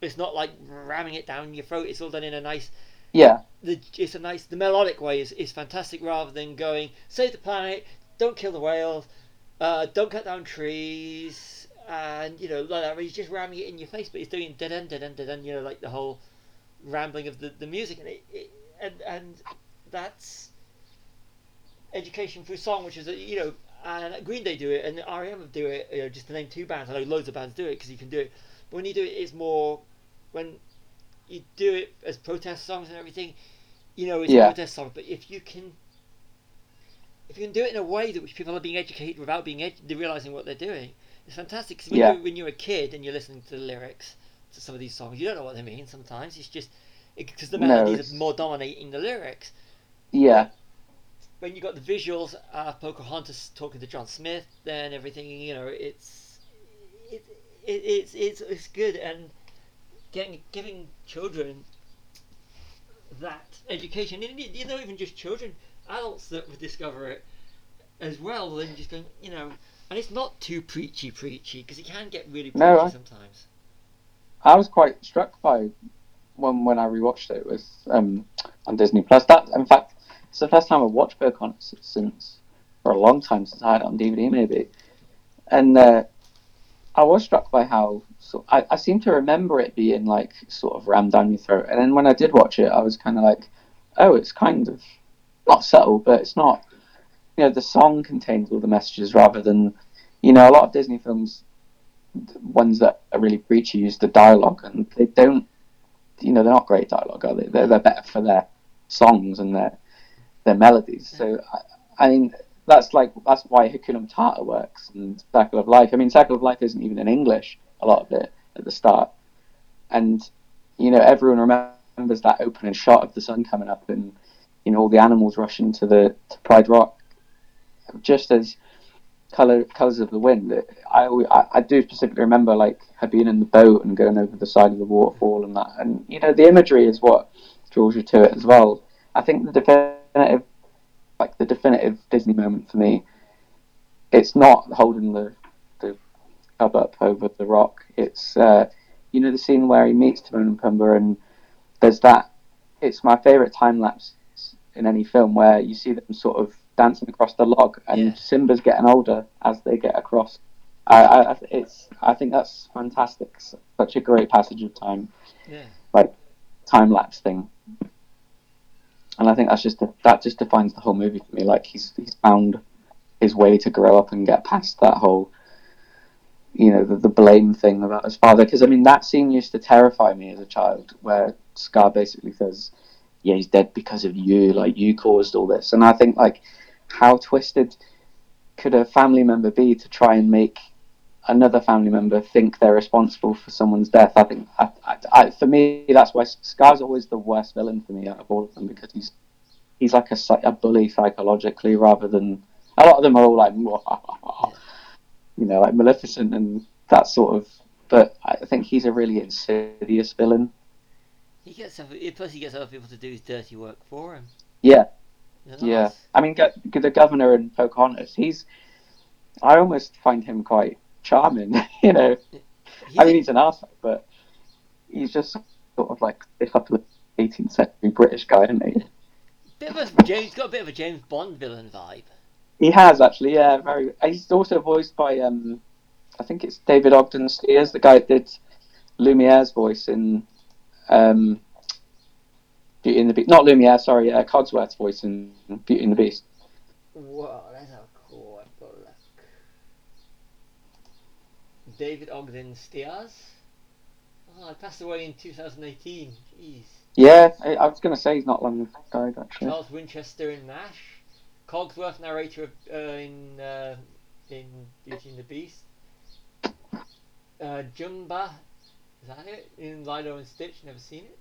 It's not like ramming it down your throat. It's all done in a nice. Yeah. The it's a nice. The melodic way is is fantastic, rather than going save the planet, don't kill the whales, uh, don't cut down trees, and you know like that. I mean, he's just ramming it in your face, but he's doing da dun da dun da dun. You know, like the whole rambling of the, the music, and it, it and and that's. Education through song, which is, you know, and Green Day do it, and R E M do it, you know, just to name two bands. I know loads of bands do it because you can do it, but when you do it, it's more, when you do it as protest songs and everything, you know, it's yeah. protest songs, but if you can, if you can do it in a way that which people are being educated without being edu- realising what they're doing, it's fantastic, because when, yeah. you, when you're a kid and you're listening to the lyrics to some of these songs, you don't know what they mean sometimes, it's just, because the melodies no, are more dominating the lyrics. Yeah. When you got the visuals, uh, Pocahontas talking to John Smith, then everything, you know, it's it, it it's it's it's good, and getting giving children that education, and you know, even just children, adults that would discover it as well. Then just going, you know, and it's not too preachy, preachy because it can get really preachy no, I, sometimes. I was quite struck by when when I rewatched it, it was um, on Disney Plus. That in fact. It's the first time I've watched Pocahontas since, for a long time, since I had it on D V D maybe. And uh, I was struck by how, so I, I seem to remember it being like sort of rammed down your throat. And then when I did watch it, I was kind of like, oh, it's kind of not subtle, but it's not, you know, the song contains all the messages rather than, you know, a lot of Disney films, ones that are really preachy, use the dialogue and they don't, you know, they're not great dialogue, are they? They're, they're better for their songs and their their melodies. So I, I mean that's like that's why Hakuna Matata works and Circle of Life. I mean Circle of Life isn't even in English a lot of it at the start, and you know everyone remembers that opening shot of the sun coming up and you know all the animals rushing to the to Pride Rock, just as Color Colors of the Wind. It, I, I I do specifically remember like her being in the boat and going over the side of the waterfall and that, and you know the imagery is what draws you to it as well. I think the defense like the definitive Disney moment for me, it's not holding the the cub up over the rock. It's uh, you know the scene where he meets Timon and Pumbaa, and there's that. It's my favourite time lapse in any film where you see them sort of dancing across the log, and yeah. Simba's getting older as they get across. I, I it's I think that's fantastic. It's such a great passage of time, yeah. Like time lapse thing. And I think that's just that just defines the whole movie for me. Like he's he's found his way to grow up and get past that whole, you know, the, the blame thing about his father. Because I mean, that scene used to terrify me as a child, where Scar basically says, yeah, he's dead because of you, like, you caused all this. And I think, like, how twisted could a family member be to try and make another family member think they're responsible for someone's death? I think, I, I, I, for me, that's why Scar's always the worst villain for me out of all of them, because he's he's like a, a bully psychologically, rather than, a lot of them are all like, you know, like Maleficent and that sort of, but I think he's a really insidious villain. He gets other, plus he gets other people to do his dirty work for him. Yeah. Nice. Yeah, I mean, the governor in Pocahontas, he's, I almost find him quite charming, you know. He, I mean, he's an arsehole, but he's just sort of like this upper eighteenth century British guy, isn't he? Bit of a James, got a bit of a James Bond villain vibe. He has, actually, yeah, very. He's also voiced by, um, I think it's David Ogden Stiers, the guy that did Lumiere's voice in, um, Beauty and the Beast. Not Lumiere, sorry, uh, Cogsworth's voice in Beauty and the Beast. Wow, that's how cool. I've got a look. David Ogden Stiers? Oh, he passed away in two thousand eighteen. Jeez. Yeah, I, I was going to say he's not long died, actually. Charles Winchester in MASH. Cogsworth, narrator of, uh, in, uh, in Beauty and the Beast. Uh, Jumba, is that it? In Lilo and Stitch, never seen it.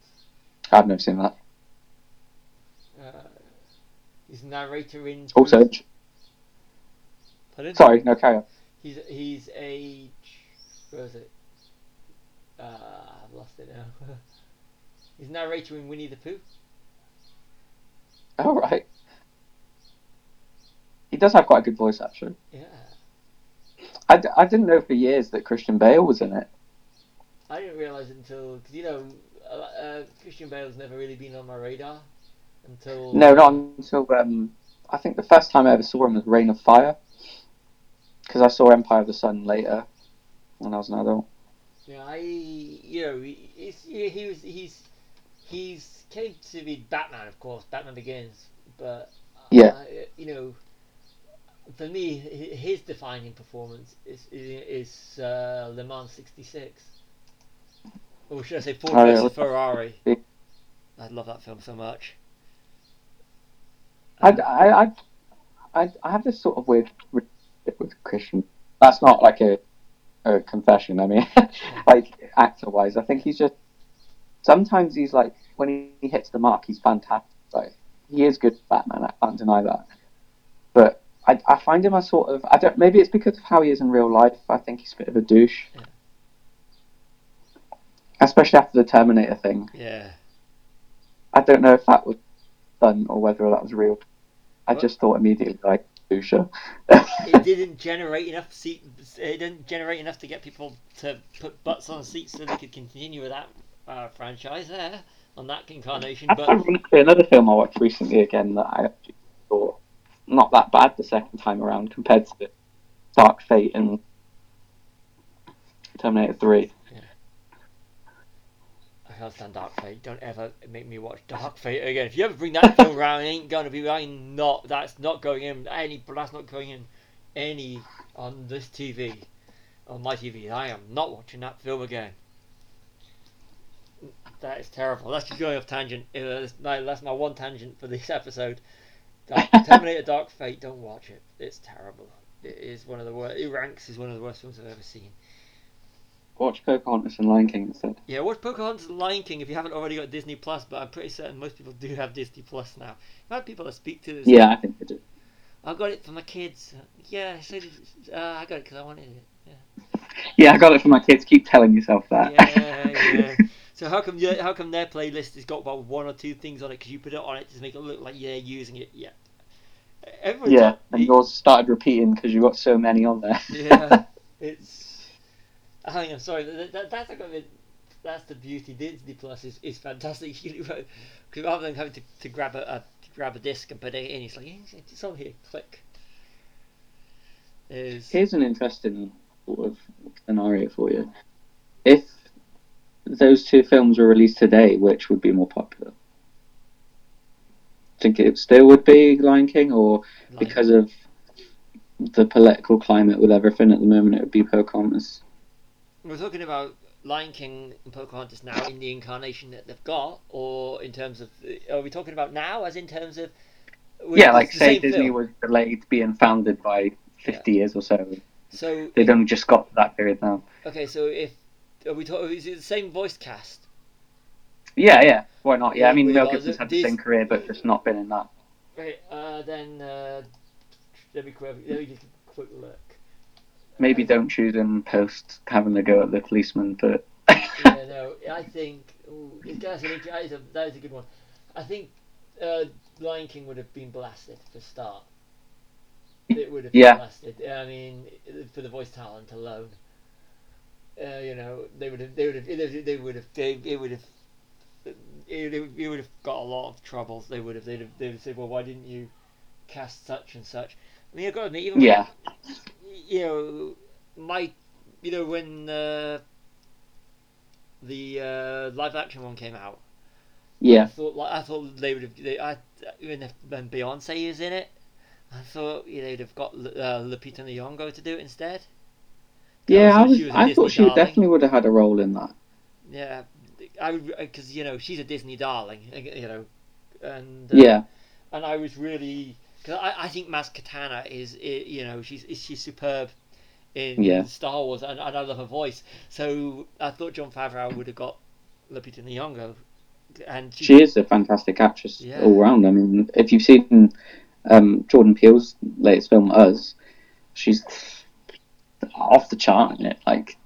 I've never seen that. Uh, he's a narrator in... Oh, Search. Pardon? Sorry, no, carry on. He's, he's a... Where is it? Uh, I've lost it now. He's a narrator in Winnie the Pooh. Oh, right. He does have quite a good voice, actually. Yeah. I, d- I didn't know for years that Christian Bale was in it. I didn't realise it until... Because, you know... Uh, Christian Bale's never really been on my radar until... No, not until... Um, I think the first time I ever saw him was Reign of Fire, because I saw Empire of the Sun later when I was an adult. Yeah, I... You know, he's, he was... He's... He's came to be Batman, of course. Batman Begins. But... Yeah. Uh, you know... For me, his defining performance is, is uh, Le Mans sixty-six. Or should I say Ford versus oh, Ferrari? I love that film so much. Um, I, I, I, I have this sort of weird relationship with Christian. That's not like a, a confession, I mean, like actor-wise. I think he's just, sometimes he's like, when he hits the mark, he's fantastic. Like, he is good Batman, I can't deny that. But I, I find him a sort of, I don't, maybe it's because of how he is in real life. I think he's a bit of a douche. Yeah. Especially after the Terminator thing. Yeah. I don't know if that was done or whether that was real. I what? just thought immediately, like, Lucia. It didn't generate enough seat. It didn't generate enough to get people to put butts on seats so they could continue with that uh, franchise there on that incarnation. But ironically, another film I watched recently again that I actually thought not that bad the second time around compared to Dark Fate and Terminator Three. I can't stand Dark Fate. Don't ever make me watch Dark Fate again. If you ever bring that film around, it ain't gonna be right. Not that's not going in any. That's not going in any on this T V, on my T V. I am not watching that film again. That is terrible. That's just going off tangent. That's my, that's my one tangent for this episode. Dark, Terminator Dark Fate. Don't watch it. It's terrible. It is one of the worst. It ranks as one of the worst films I've ever seen. Watch Pocahontas and Lion King instead. Yeah, watch Pocahontas and Lion King if you haven't already got Disney Plus, but I'm pretty certain most people do have Disney Plus now. I've had people that speak to this. Yeah, I think they do. I got it for my kids. Yeah, so did, uh, I got it because I wanted it. Yeah. yeah, I got it for my kids. Keep telling yourself that. Yeah, yeah. So how come your, how come their playlist has got about one or two things on it because you put it on it to make it look like you're using it? Yeah. Everyone's yeah, on, and yours started repeating because you got so many on there. Yeah, it's... I mean, I'm sorry, that, that, that's, a, that's the beauty. Disney Plus is, is fantastic. Because rather than having to, to grab a, a to grab a disc and put it in, it's like, it's on here, click. There's... Here's an interesting sort of scenario for you. If those two films were released today, which would be more popular? Do you think it still would be Lion King, or Lion because King. Of the political climate with everything at the moment, it would be Pocahontas? We're talking about Lion King and Pocahontas now in the incarnation that they've got, or in terms of, are we talking about now as in terms of, yeah, like say Disney film? Was delayed being founded by fifty yeah. years or so. So they've only just got to that period now. Okay, so if are we talk, is it the same voice cast? Yeah, yeah. Why not? Yeah, yeah I mean, Mel Gibson's had the same career, but just not been in that. Right. Uh, then uh, let me quick, let me just a quick look. Maybe uh, don't shoot in post having a go at the policeman, but. Yeah, no. I think ooh, that's an, that, is a, that is a good one. I think uh, Lion King would have been blasted for start. It would have been yeah. blasted. I mean, for the voice talent alone, uh, you know, they would have, they would have, they would have, they, it would have, it would have got a lot of troubles. They would have, they'd have, they would have said, well, why didn't you cast such and such? I mean, I've got to admit, even yeah, when, you know, my, you know, when uh, the uh, live action one came out, yeah, I thought, like, I thought they would have, they, I, even when Beyonce is in it. I thought you know, they'd have got uh, Lupita Nyong'o to do it instead. Yeah, I, was, I, was I thought she darling. definitely would have had a role in that. Yeah, I because you know she's a Disney darling, you know, and uh, yeah, and I was really because I, I think Maz Kanata is you know she's she's superb in yeah. Star Wars and, and I love her voice, so I thought Jon Favreau would have got Lupita Nyong'o, and she, she is a fantastic actress yeah. all round. I mean, if you've seen. Um, Jordan Peele's latest film, Us, she's off the chart in it. Like,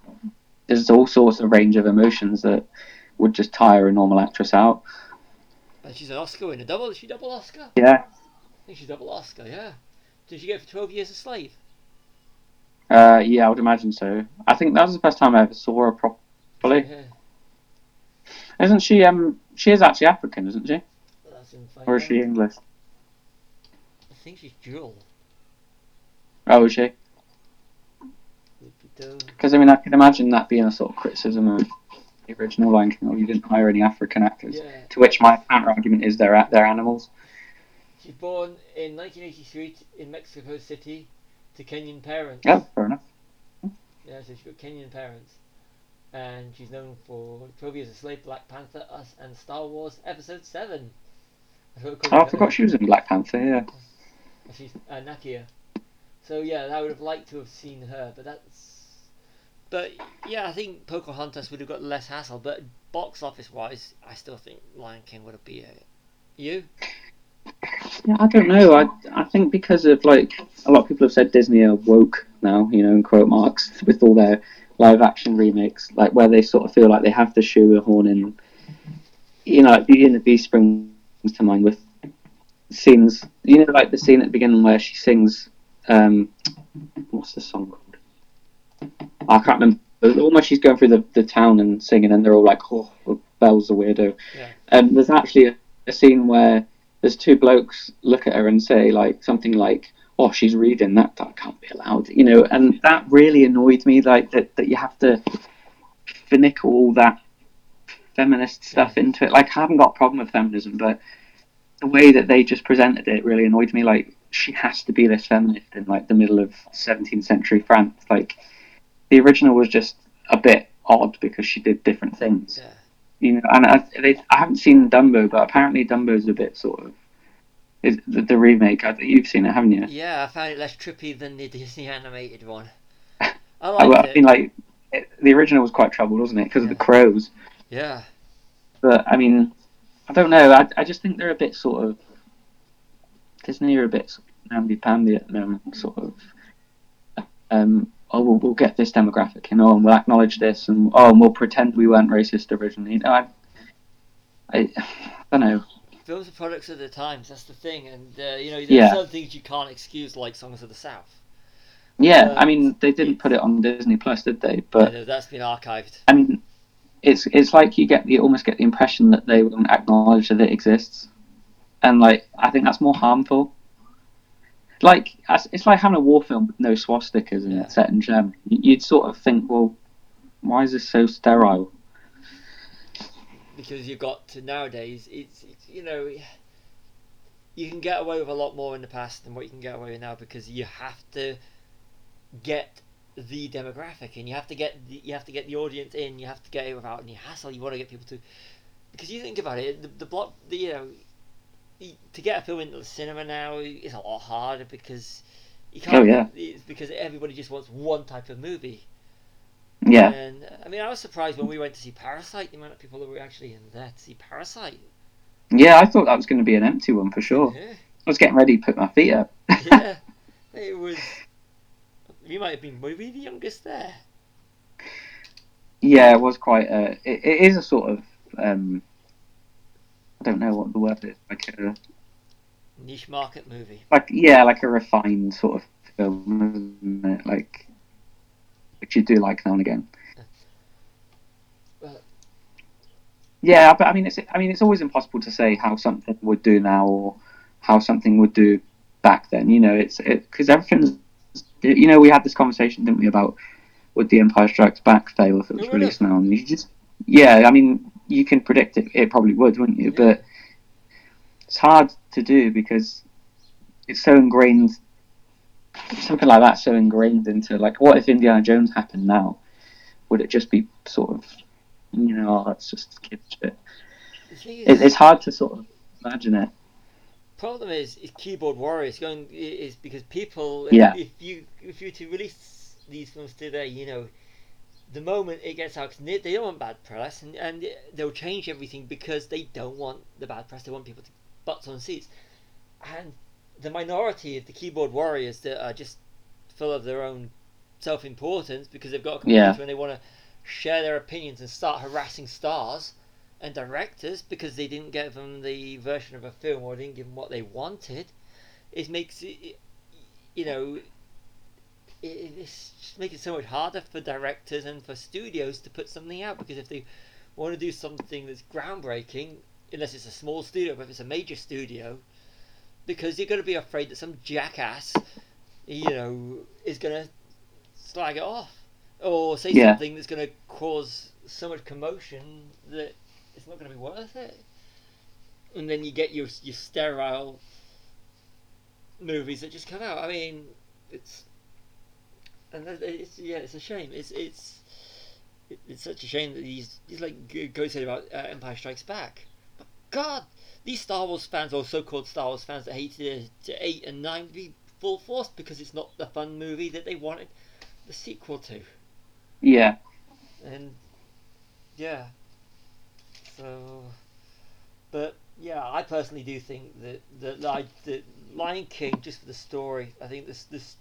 there's all sorts of range of emotions that would just tire a normal actress out. And she's an Oscar winner. Double, is she double Oscar? Yeah. I think she's double Oscar, yeah. Did she get for twelve Years a Slave? Uh, yeah, I would imagine so. I think that was the first time I ever saw her properly. Yeah. Isn't she, um, she is actually African, isn't she? Well, that's insane, or is she English? I think she's dual. Oh, is she? Because I mean, I can imagine that being a sort of criticism of the original Lion King. You didn't hire any African actors. Yeah. To which my counter argument is they're they're animals. She's born in nineteen eighty-three in Mexico City to Kenyan parents. Yeah, fair enough. Yeah, so she's got Kenyan parents, and she's known for twelve Years a Slave, Black Panther, Us, and Star Wars Episode Seven. I, oh, I forgot episode. She was in Black Panther. Yeah. She's uh, Nakia, so yeah, I would have liked to have seen her, but that's, but yeah, I think Pocahontas would have got less hassle. But box office wise, I still think Lion King would have been it. You? Yeah, I don't know. I I think because of like a lot of people have said Disney are woke now, you know, in quote marks, with all their live action remakes, like where they sort of feel like they have to shoehorn in, you know, like Beauty and the Beast springs to mind with. Scenes, you know, like the scene at the beginning where she sings, um, what's the song called? I can't remember. Almost she's going through the, the town and singing, and they're all like, oh, Belle's a weirdo. Yeah. And there's actually a, a scene where there's two blokes look at her and say, like, something like, oh, she's reading, that, that can't be allowed, you know, and that really annoyed me, like, that, that you have to finical all that feminist stuff yeah. into it. Like, I haven't got a problem with feminism, but. The way that they just presented it really annoyed me. Like, she has to be this feminist in like the middle of seventeenth century France. Like, the original was just a bit odd because she did different things, yeah. you know. And I, they, I haven't seen Dumbo, but apparently Dumbo's a bit sort of is the, the remake. I, you've seen it, haven't you? Yeah, I found it less trippy than the Disney animated one. I liked it. I mean, like it, the original was quite troubled, wasn't it, because yeah. of the crows? Yeah. But I mean. I don't know, I, I just think they're a bit sort of, Disney are a bit sort of namby-pamby at the moment, sort of, um, oh, we'll, we'll get this demographic, you know, and we'll acknowledge this, and oh, and we'll pretend we weren't racist originally, you know, I, I, I don't know. Films are products of the times, that's the thing, and, uh, you know, there's yeah. certain things you can't excuse, like Songs of the South. Yeah, um, I mean, they didn't put it on Disney Plus, did they? But no, that's been archived. I mean... It's it's like you get you almost get the impression that they won't acknowledge that it exists, and like I think that's more harmful. Like it's like having a war film with no swastikas in yeah. it, set in Germany. You'd sort of think, well, why is this so sterile? Because you've got to nowadays. It's, it's you know, you can get away with a lot more in the past than what you can get away with now because you have to get the demographic, and you have to get the, you have to get the audience in. You have to get it without any hassle. You want to get people to, because you think about it, the, the block, the, you know, to get a film into the cinema now is a lot harder because you can't. Oh, yeah. It's because everybody just wants one type of movie. Yeah. And I mean, I was surprised when we went to see Parasite, the amount of people that were actually in there to see Parasite. Yeah, I thought that was going to be an empty one for sure. Yeah. I was getting ready to put my feet up. Yeah, it was. You might have been maybe the youngest there. Yeah, it was quite. A, it, it is a sort of. Um, I don't know what the word is. Like a niche market movie. Like yeah, like a refined sort of film, isn't it? Like. Which you do like now and again. Well, yeah, but I mean, it's I mean, it's always impossible to say how something would do now or how something would do back then. You know, it's it because everything's. You know, we had this conversation, didn't we, about would The Empire Strikes Back fail if it was no, released no. now? And you just, yeah, I mean, you can predict it. It probably would, wouldn't you? Yeah. But it's hard to do because it's so ingrained. Something like that so ingrained into, like, what if Indiana Jones happened now? Would it just be sort of, you know, oh, that's just kid shit. It, it's hard to sort of imagine it. Problem is, is keyboard warriors going is because people. Yeah. If, if you if you to release these films today, you know, the moment it gets out, they don't want bad press, and and they'll change everything because they don't want the bad press. They want people to butts on seats, and. The minority of the keyboard warriors that are just full of their own self-importance because they've got a computer yeah. and they want to share their opinions and start harassing stars and directors because they didn't give them the version of a film or didn't give them what they wanted. It makes it, you know, it, it's just making it so much harder for directors and for studios to put something out, because if they want to do something that's groundbreaking, unless it's a small studio, but if it's a major studio, because you're going to be afraid that some jackass, you know, is going to slag it off. Or say yeah. something that's going to cause so much commotion that it's not going to be worth it. And then you get your your sterile movies that just come out. I mean, it's... and it's, yeah, it's a shame. It's it's it's such a shame that he's, he's like Go said about uh, Empire Strikes Back. But God! These Star Wars fans, or so-called Star Wars fans that hated eight and nine, would be full force because it's not the fun movie that they wanted the sequel to. Yeah. And yeah. So, but yeah, I personally do think that that I the Lion King, just for the story, I think this this.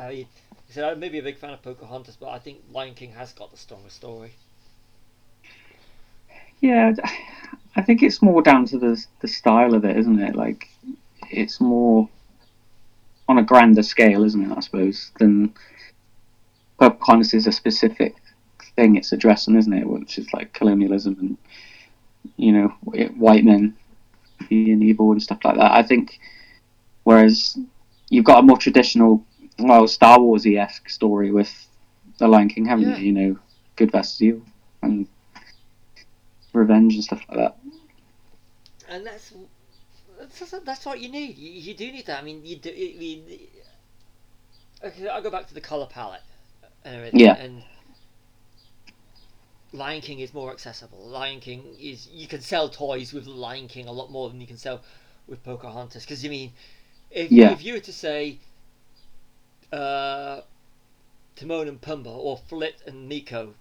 Uh, you said I may be a big fan of Pocahontas, but I think Lion King has got the stronger story. Yeah. I think it's more down to the the style of it, isn't it? Like, it's more on a grander scale, isn't it? I suppose than Pocahontas is a specific thing it's addressing, isn't it? Which is like colonialism and, you know, white men being evil and stuff like that. I think whereas you've got a more traditional, well, Star Wars-esque story with the Lion King, haven't yeah. you? You know, good versus evil and revenge and stuff like that. And that's that's, that's what you need. You, you do need that. I mean, you do. I mean, okay, I'll go back to the color palette and everything. Yeah. And Lion King is more accessible. Lion King is you can sell toys with Lion King a lot more than you can sell with Pocahontas. Because I mean, if yeah. if you were to say uh, Timon and Pumbaa or Flit and Meeko,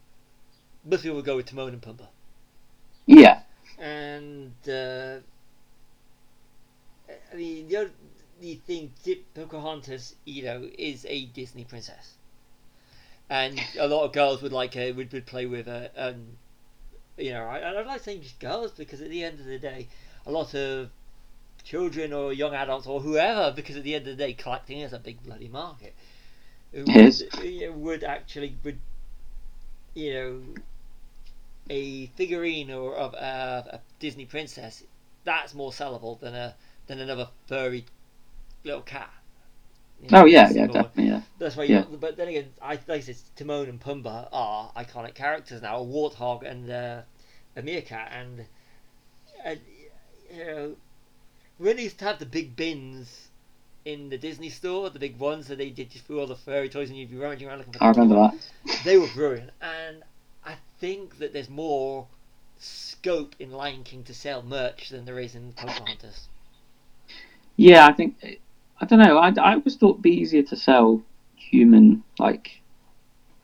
most people would go with Timon and Pumbaa. Yeah, and uh, I mean the only thing, Pocahontas, you know, is a Disney princess, and a lot of girls would like her, would, would play with her, and you know, I, I don't like saying just girls because at the end of the day, a lot of children or young adults or whoever, because at the end of the day, collecting is a big bloody market. Would, yes, would actually would, you know. A figurine or of a, a Disney princess, that's more sellable than a than another furry little cat. You know, oh yeah, yeah, definitely. Yeah. That's why. You yeah. Not, but then again, I think it's Timon and Pumbaa are iconic characters now. A warthog and uh, a meerkat, and, and you know, we really used to have the big bins in the Disney store, the big ones that they did just for all the furry toys, and you'd be rummaging around looking for them. I remember that. They were brilliant, and I think that there's more scope in Lion King to sell merch than there is in Pocahontas. Yeah, I think, I don't know, I, I always thought it'd be easier to sell human, like,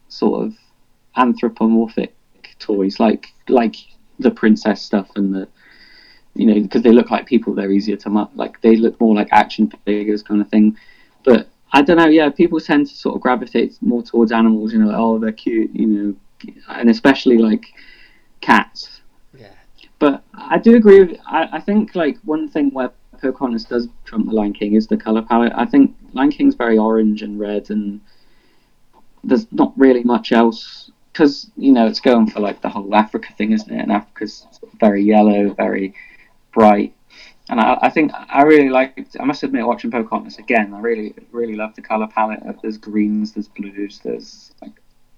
sort of anthropomorphic toys, like like the princess stuff and the, you know, because they look like people, they're easier to mark, like they look more like action figures kind of thing. But I don't know, yeah, people tend to sort of gravitate more towards animals, you know, like, oh, they're cute, you know, and especially like cats. Yeah. But I do agree with, I, I think like one thing where Pocahontas does trump the Lion King is the colour palette. I think Lion King's very orange and red, and there's not really much else, because, you know, it's going for like the whole Africa thing, isn't it? And Africa's very yellow, very bright. And I, I think I really liked, I must admit, watching Pocahontas again, I really, really love the colour palette. There's greens, there's blues, there's like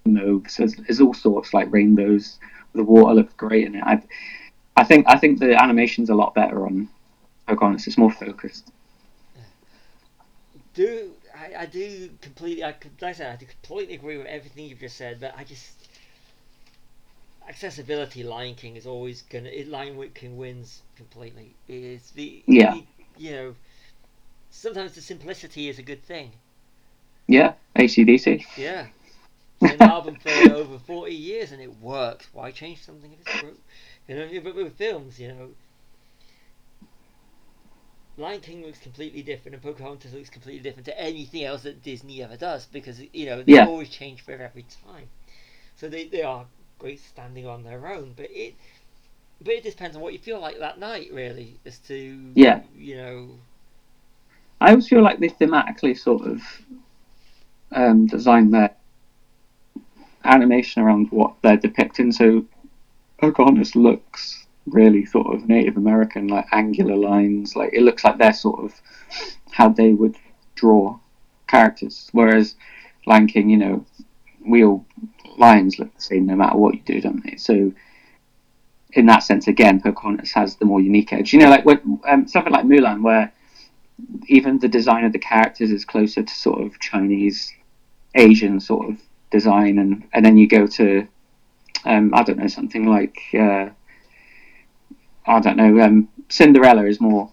nogues, there's, there's all sorts, like rainbows. The water looks great in it. I, I think, I think the animation's a lot better on Pocahontas. It's more focused. Do I, I do completely, I could, like I said, I do completely agree with everything you've just said, but I just, accessibility, Lion King is always gonna, it, Lion King wins completely. It is the, yeah. the, you know, sometimes the simplicity is a good thing. Yeah, A C D C. Yeah. It's an album for over forty years and it works. Why change something if it's true? You know, but with films, you know, Lion King looks completely different, and Pocahontas looks completely different to anything else that Disney ever does, because, you know, they yeah. always change for every time. So they, they are great standing on their own, but it but it depends on what you feel like that night, really, as to yeah. you know. I always feel like they thematically sort of um, design their animation around what they're depicting. So Pocahontas looks really sort of Native American, like angular lines, like it looks like they're sort of how they would draw characters, whereas Lion King, you know, we all, lions look the same no matter what you do, don't they? So in that sense, again, Pocahontas has the more unique edge, you know, like when, um, something like Mulan, where even the design of the characters is closer to sort of Chinese, Asian sort of design, and, and then you go to um, I don't know, something like uh, I don't know, um, Cinderella is more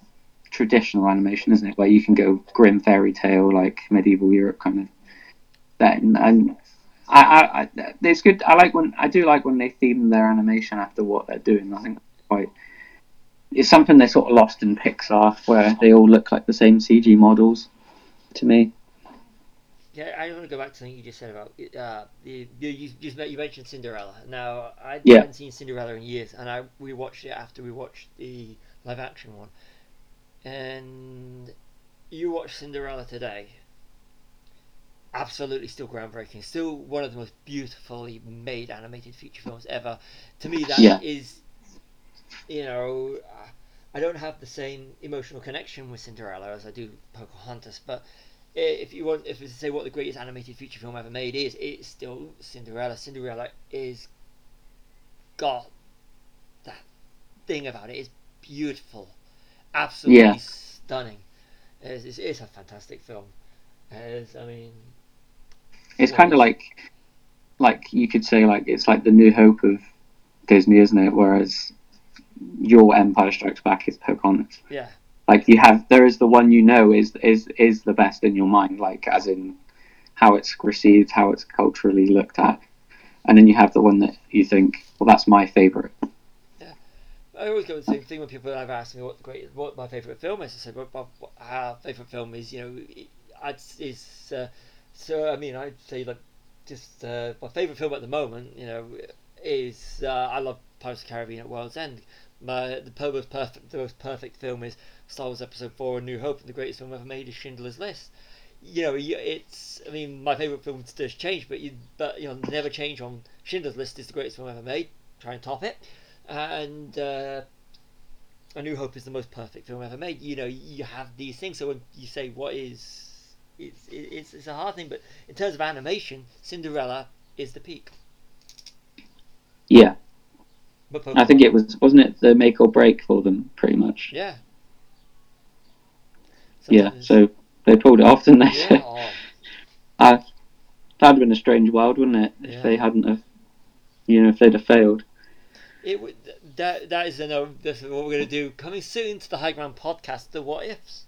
traditional animation, isn't it? Where you can go grim fairy tale, like medieval Europe kind of thing. And I, I, I, it's good. I like when, I do like when they theme their animation after what they're doing. I think that's quite, it's something they sort of lost in Pixar, where they all look like the same C G models to me. Yeah, I want to go back to something you just said about uh, you, you, you mentioned Cinderella. Now, I yeah. haven't seen Cinderella in years, and I we watched it after we watched the live-action one. And you watch Cinderella today, absolutely still groundbreaking. Still one of the most beautifully made animated feature films ever. To me, that yeah. is, you know, I don't have the same emotional connection with Cinderella as I do Pocahontas, but if you want, if you say what the greatest animated feature film ever made is, it's still Cinderella. Cinderella is got that thing about it. It's beautiful, absolutely yeah. stunning. It's, it's, it's a fantastic film. It's, I mean, it's kind of like, like you could say, like it's like the New Hope of Disney, isn't it? Whereas your Empire Strikes Back is Pocahontas. Yeah. Like you have, there is the one you know is is is the best in your mind, like as in how it's received, how it's culturally looked at, and then you have the one that you think, well, that's my favourite. Yeah, I always go the same thing when people have asked me what the great, what my favourite film is. I said, well, what, what our favourite film is, you know, I'd is uh, so I mean I'd say like just uh, my favourite film at the moment, you know, is uh, I love Pirates of the Caribbean at World's End. My the most perfect the most perfect film is Star Wars Episode Four: A New Hope, and the greatest film ever made is Schindler's List. You know, it's I mean my favourite film does change, but you but you know never change on Schindler's List is the greatest film ever made. Try and top it, and uh, A New Hope is the most perfect film ever made. You know, you have these things. So when you say what is, it's it's it's a hard thing, but in terms of animation, Cinderella is the peak. Yeah. I think it was, wasn't it the make or break for them, pretty much? Yeah. Sometimes. Yeah, so they pulled it off, didn't they? Yeah. I, that'd have been a strange world, wouldn't it? If yeah. they hadn't have, you know, if they'd have failed. It would. That that is another. This is what we're going to do coming soon to the High Ground podcast. The what ifs.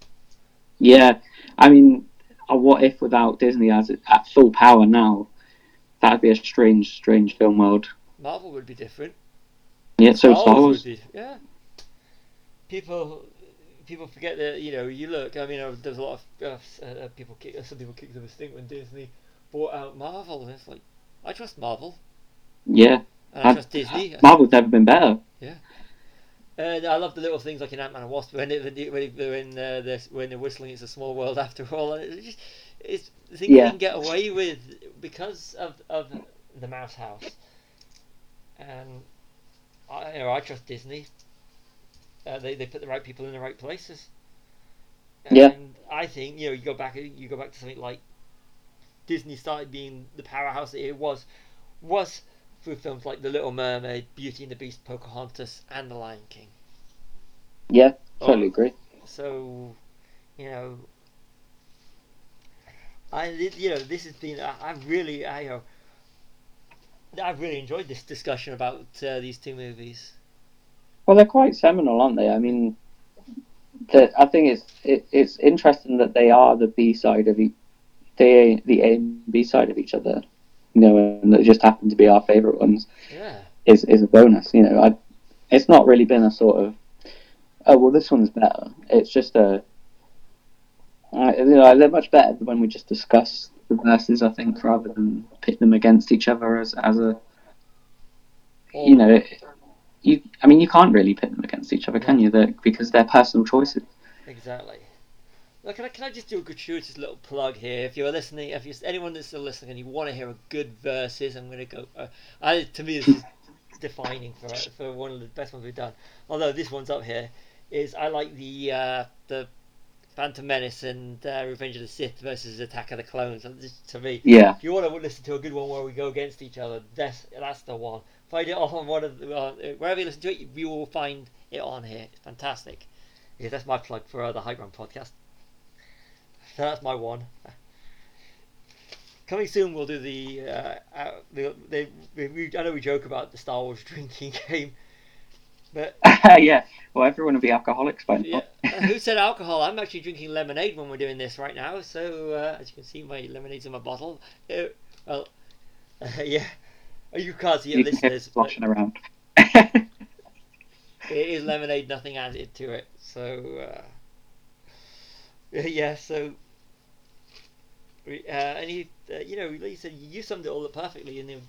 Yeah, I mean, a what if without Disney as it, at full power now? That'd be a strange, strange film world. Marvel would be different. Yeah, so Star Wars. Be, yeah. People, people forget that, you know. You look. I mean, there's a lot of uh, people. Kick, some people kick the stink when Disney bought out Marvel, and it's like, I trust Marvel. Yeah. And I, I trust Disney. Marvel's never been better. Yeah. And I love the little things like in Ant-Man and Wasp when it, when, it, when, it, when, uh, they're, when they're whistling "It's a Small World After All," and it just, it's the thing yeah. you can get away with because of of the Mouse House. And I, you know, I trust Disney. Uh, they they put the right people in the right places. And yeah. I think, you know, you go back you go back to something like Disney started being the powerhouse that it was was. through films like The Little Mermaid, Beauty and the Beast, Pocahontas, and The Lion King. Yeah, totally oh, agree. So, you know, I you know this has been I, I really I you know, I've really enjoyed this discussion about uh, these two movies. Well, they're quite seminal, aren't they? I mean, I think it's it, it's interesting that they are the B side of each, they the A and B side of each other. You know, and that just happened to be our favourite ones, yeah. is is a bonus. You know, I, it's not really been a sort of, oh well, this one's better. It's just a, uh, you know, they're much better when we just discuss the verses, I think, rather than pit them against each other as as a, yeah. you know, you. I mean, you can't really pit them against each other, yeah. can you? They're, because they're personal choices. Exactly. Now, can I can I just do a gratuitous little plug here? If you're listening, if you're anyone that's still listening and you want to hear a good verses, I'm going to go. Uh, I to me this is defining for for one of the best ones we've done. Although this one's up here is I like the uh, the Phantom Menace and uh, Revenge of the Sith versus Attack of the Clones. And this, to me, yeah. If you want to listen to a good one where we go against each other, that's that's the one. Find it on one of the, on, wherever you listen to it, you will find it on here. It's fantastic. Yeah, that's my plug for uh, the High Ground podcast. So that's my one. Coming soon, we'll do the. Uh, uh, the, the, the we, I know we joke about the Star Wars drinking game, but yeah, well, everyone will be alcoholics by now. Yeah. Who said alcohol? I'm actually drinking lemonade when we're doing this right now. So uh, as you can see, my lemonade's in my bottle. Uh, well, uh, yeah, you can't see it, listeners. Splashing around. It is lemonade, nothing added to it. So uh, yeah, so. Uh, and you, uh, you know, like you said, you summed it all up perfectly. And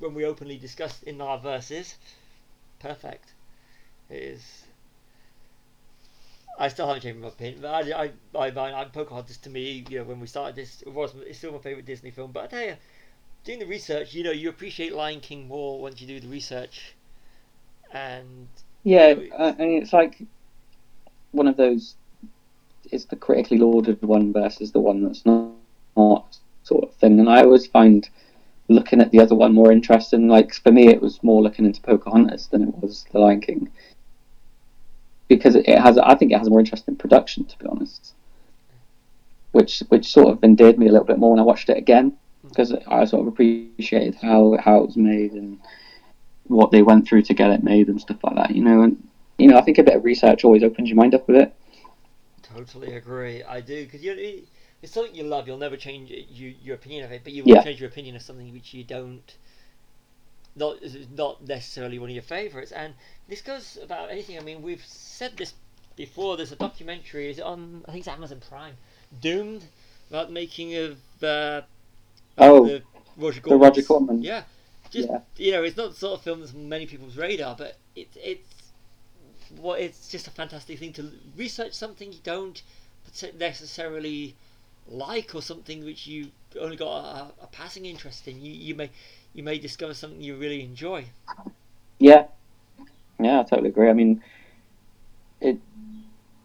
when we openly discussed in our verses, perfect. It is. I still haven't changed my opinion, but I, I, I, I Pocahontas to me, you know, when we started this, it was it's still my favorite Disney film. But I tell you, doing the research, you know, you appreciate Lion King more once you do the research. And yeah, you know, it's, uh, and it's like one of those. It's the critically lauded one versus the one that's not, not sort of thing. And I always find looking at the other one more interesting. Like, for me, it was more looking into Pocahontas than it was The Lion King. Because it has, I think it has a more interesting production, to be honest. Which which sort of endeared me a little bit more when I watched it again. Because I sort of appreciated how, how it was made and what they went through to get it made and stuff like that, you know. And, you know, I think a bit of research always opens your mind up a bit. Totally agree. I do, because you it's something you love. You'll never change you, your opinion of it, but you will yeah. change your opinion of something which you don't not not necessarily one of your favourites. And this goes about anything. I mean, we've said this before. There's a documentary. Is it on? I think it's Amazon Prime. Doomed, about the making of uh, oh the Roger Corman. The Roger Corman. Yeah, just yeah. you know, it's not the sort of film that's on many people's radar, but it's it's. Well, it's just a fantastic thing to research something you don't necessarily like, or something which you only got a, a passing interest in. You you may you may discover something you really enjoy. Yeah, yeah, I totally agree. I mean, it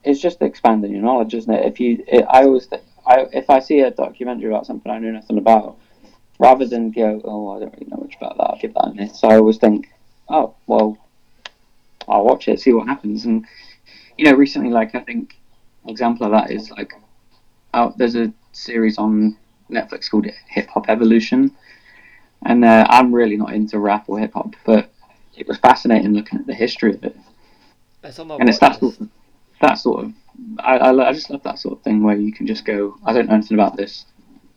it's just expanding your knowledge, isn't it? If you, it, I always, th- I if I see a documentary about something I know nothing about, rather than go, oh, I don't really know much about that, I'll give that a miss. So I always think, oh, well. I'll watch it, see what happens. And you know, recently, like, I think an example of that is like out. There's a series on Netflix called Hip Hop Evolution, and uh, I'm really not into rap or hip hop, but it was fascinating looking at the history of it. It's on my and it's that sort of, that sort of I, I I just love that sort of thing where you can just go, I don't know anything about this,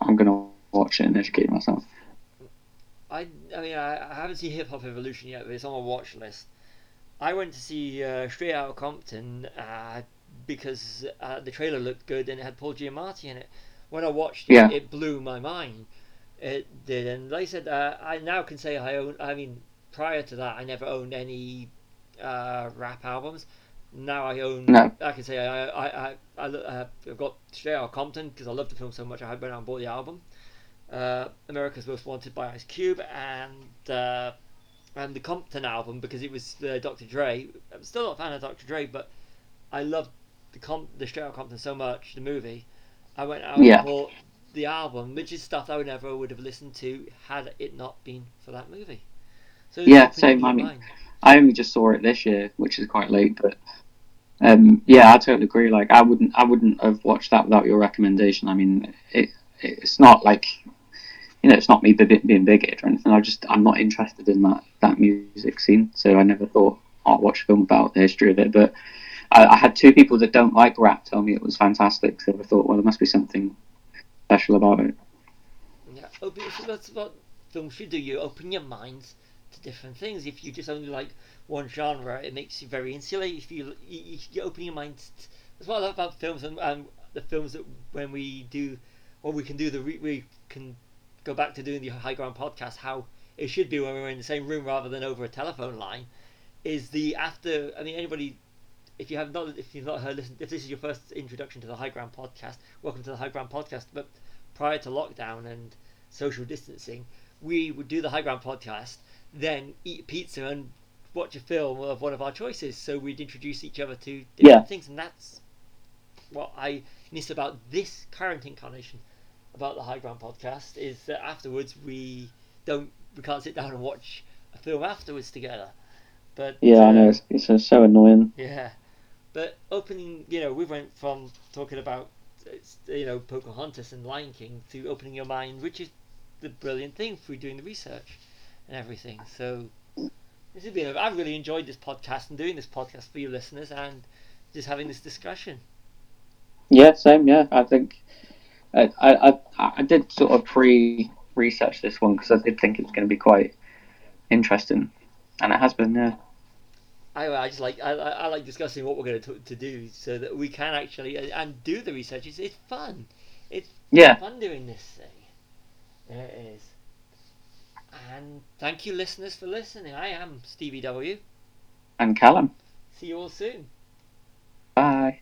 I'm gonna watch it and educate myself. I I mean I, I haven't seen Hip Hop Evolution yet, but it's on my watch list. I went to see uh, Straight Outta Compton uh, because uh, the trailer looked good and it had Paul Giamatti in it. When I watched it, yeah. it blew my mind. It did, and like I said, uh, I now can say I own. I mean, prior to that, I never owned any uh, rap albums. Now I own. No. I can say I I I, I uh, I've got Straight Outta Compton because I love the film so much. I went out and bought the album. Uh, America's Most Wanted by Ice Cube, and uh, and the Compton album because it was uh, Doctor Dre. I'm still not a fan of Doctor Dre, but I loved the Com- the Straight Outta Compton so much, the movie. I went out yeah. and bought the album, which is stuff I would never would have listened to had it not been for that movie. So yeah, same. I mean, mind. I only just saw it this year, which is quite late, but um, yeah, I totally agree. Like, I wouldn't, I wouldn't have watched that without your recommendation. I mean, it, it's not like. You know, it's not me being bigoted or anything. I just, I'm not interested in that, that music scene. So I never thought I'll watch a film about the history of it. But I, I had two people that don't like rap tell me it was fantastic. So I thought, well, there must be something special about it. Yeah, so that's what films should do. You open your minds to different things. If you just only like one genre, it makes you very insulated. If you, you, you open your minds, to, that's what I love about films and, and the films that when we do, or we can do the re, we can. Go back to doing the High Ground podcast, how it should be when we're in the same room rather than over a telephone line, is the after, I mean, anybody, if you have not, if you've not heard, listen, if this is your first introduction to the High Ground podcast, welcome to the High Ground podcast. But prior to lockdown and social distancing, we would do the High Ground podcast, then eat pizza and watch a film of one of our choices. So we'd introduce each other to different yeah. things. And that's what I miss about this current incarnation. About the High Ground podcast is that afterwards we don't we can't sit down and watch a film afterwards together. But yeah, uh, I know it's, it's uh, so annoying. Yeah, but opening you know we went from talking about you know Pocahontas and Lion King to opening your mind, which is the brilliant thing through doing the research and everything. So this has been I've really enjoyed this podcast and doing this podcast for you listeners and just having this discussion. Yeah, same. Yeah, I think. I, I I did sort of pre-research this one because I did think it was going to be quite interesting, and it has been. Yeah. I I just like I I like discussing what we're going to to do so that we can actually and do the research. It's it's fun. It's yeah. fun doing this thing. It is. And thank you, listeners, for listening. I am Stevie W. And Callum. See you all soon. Bye.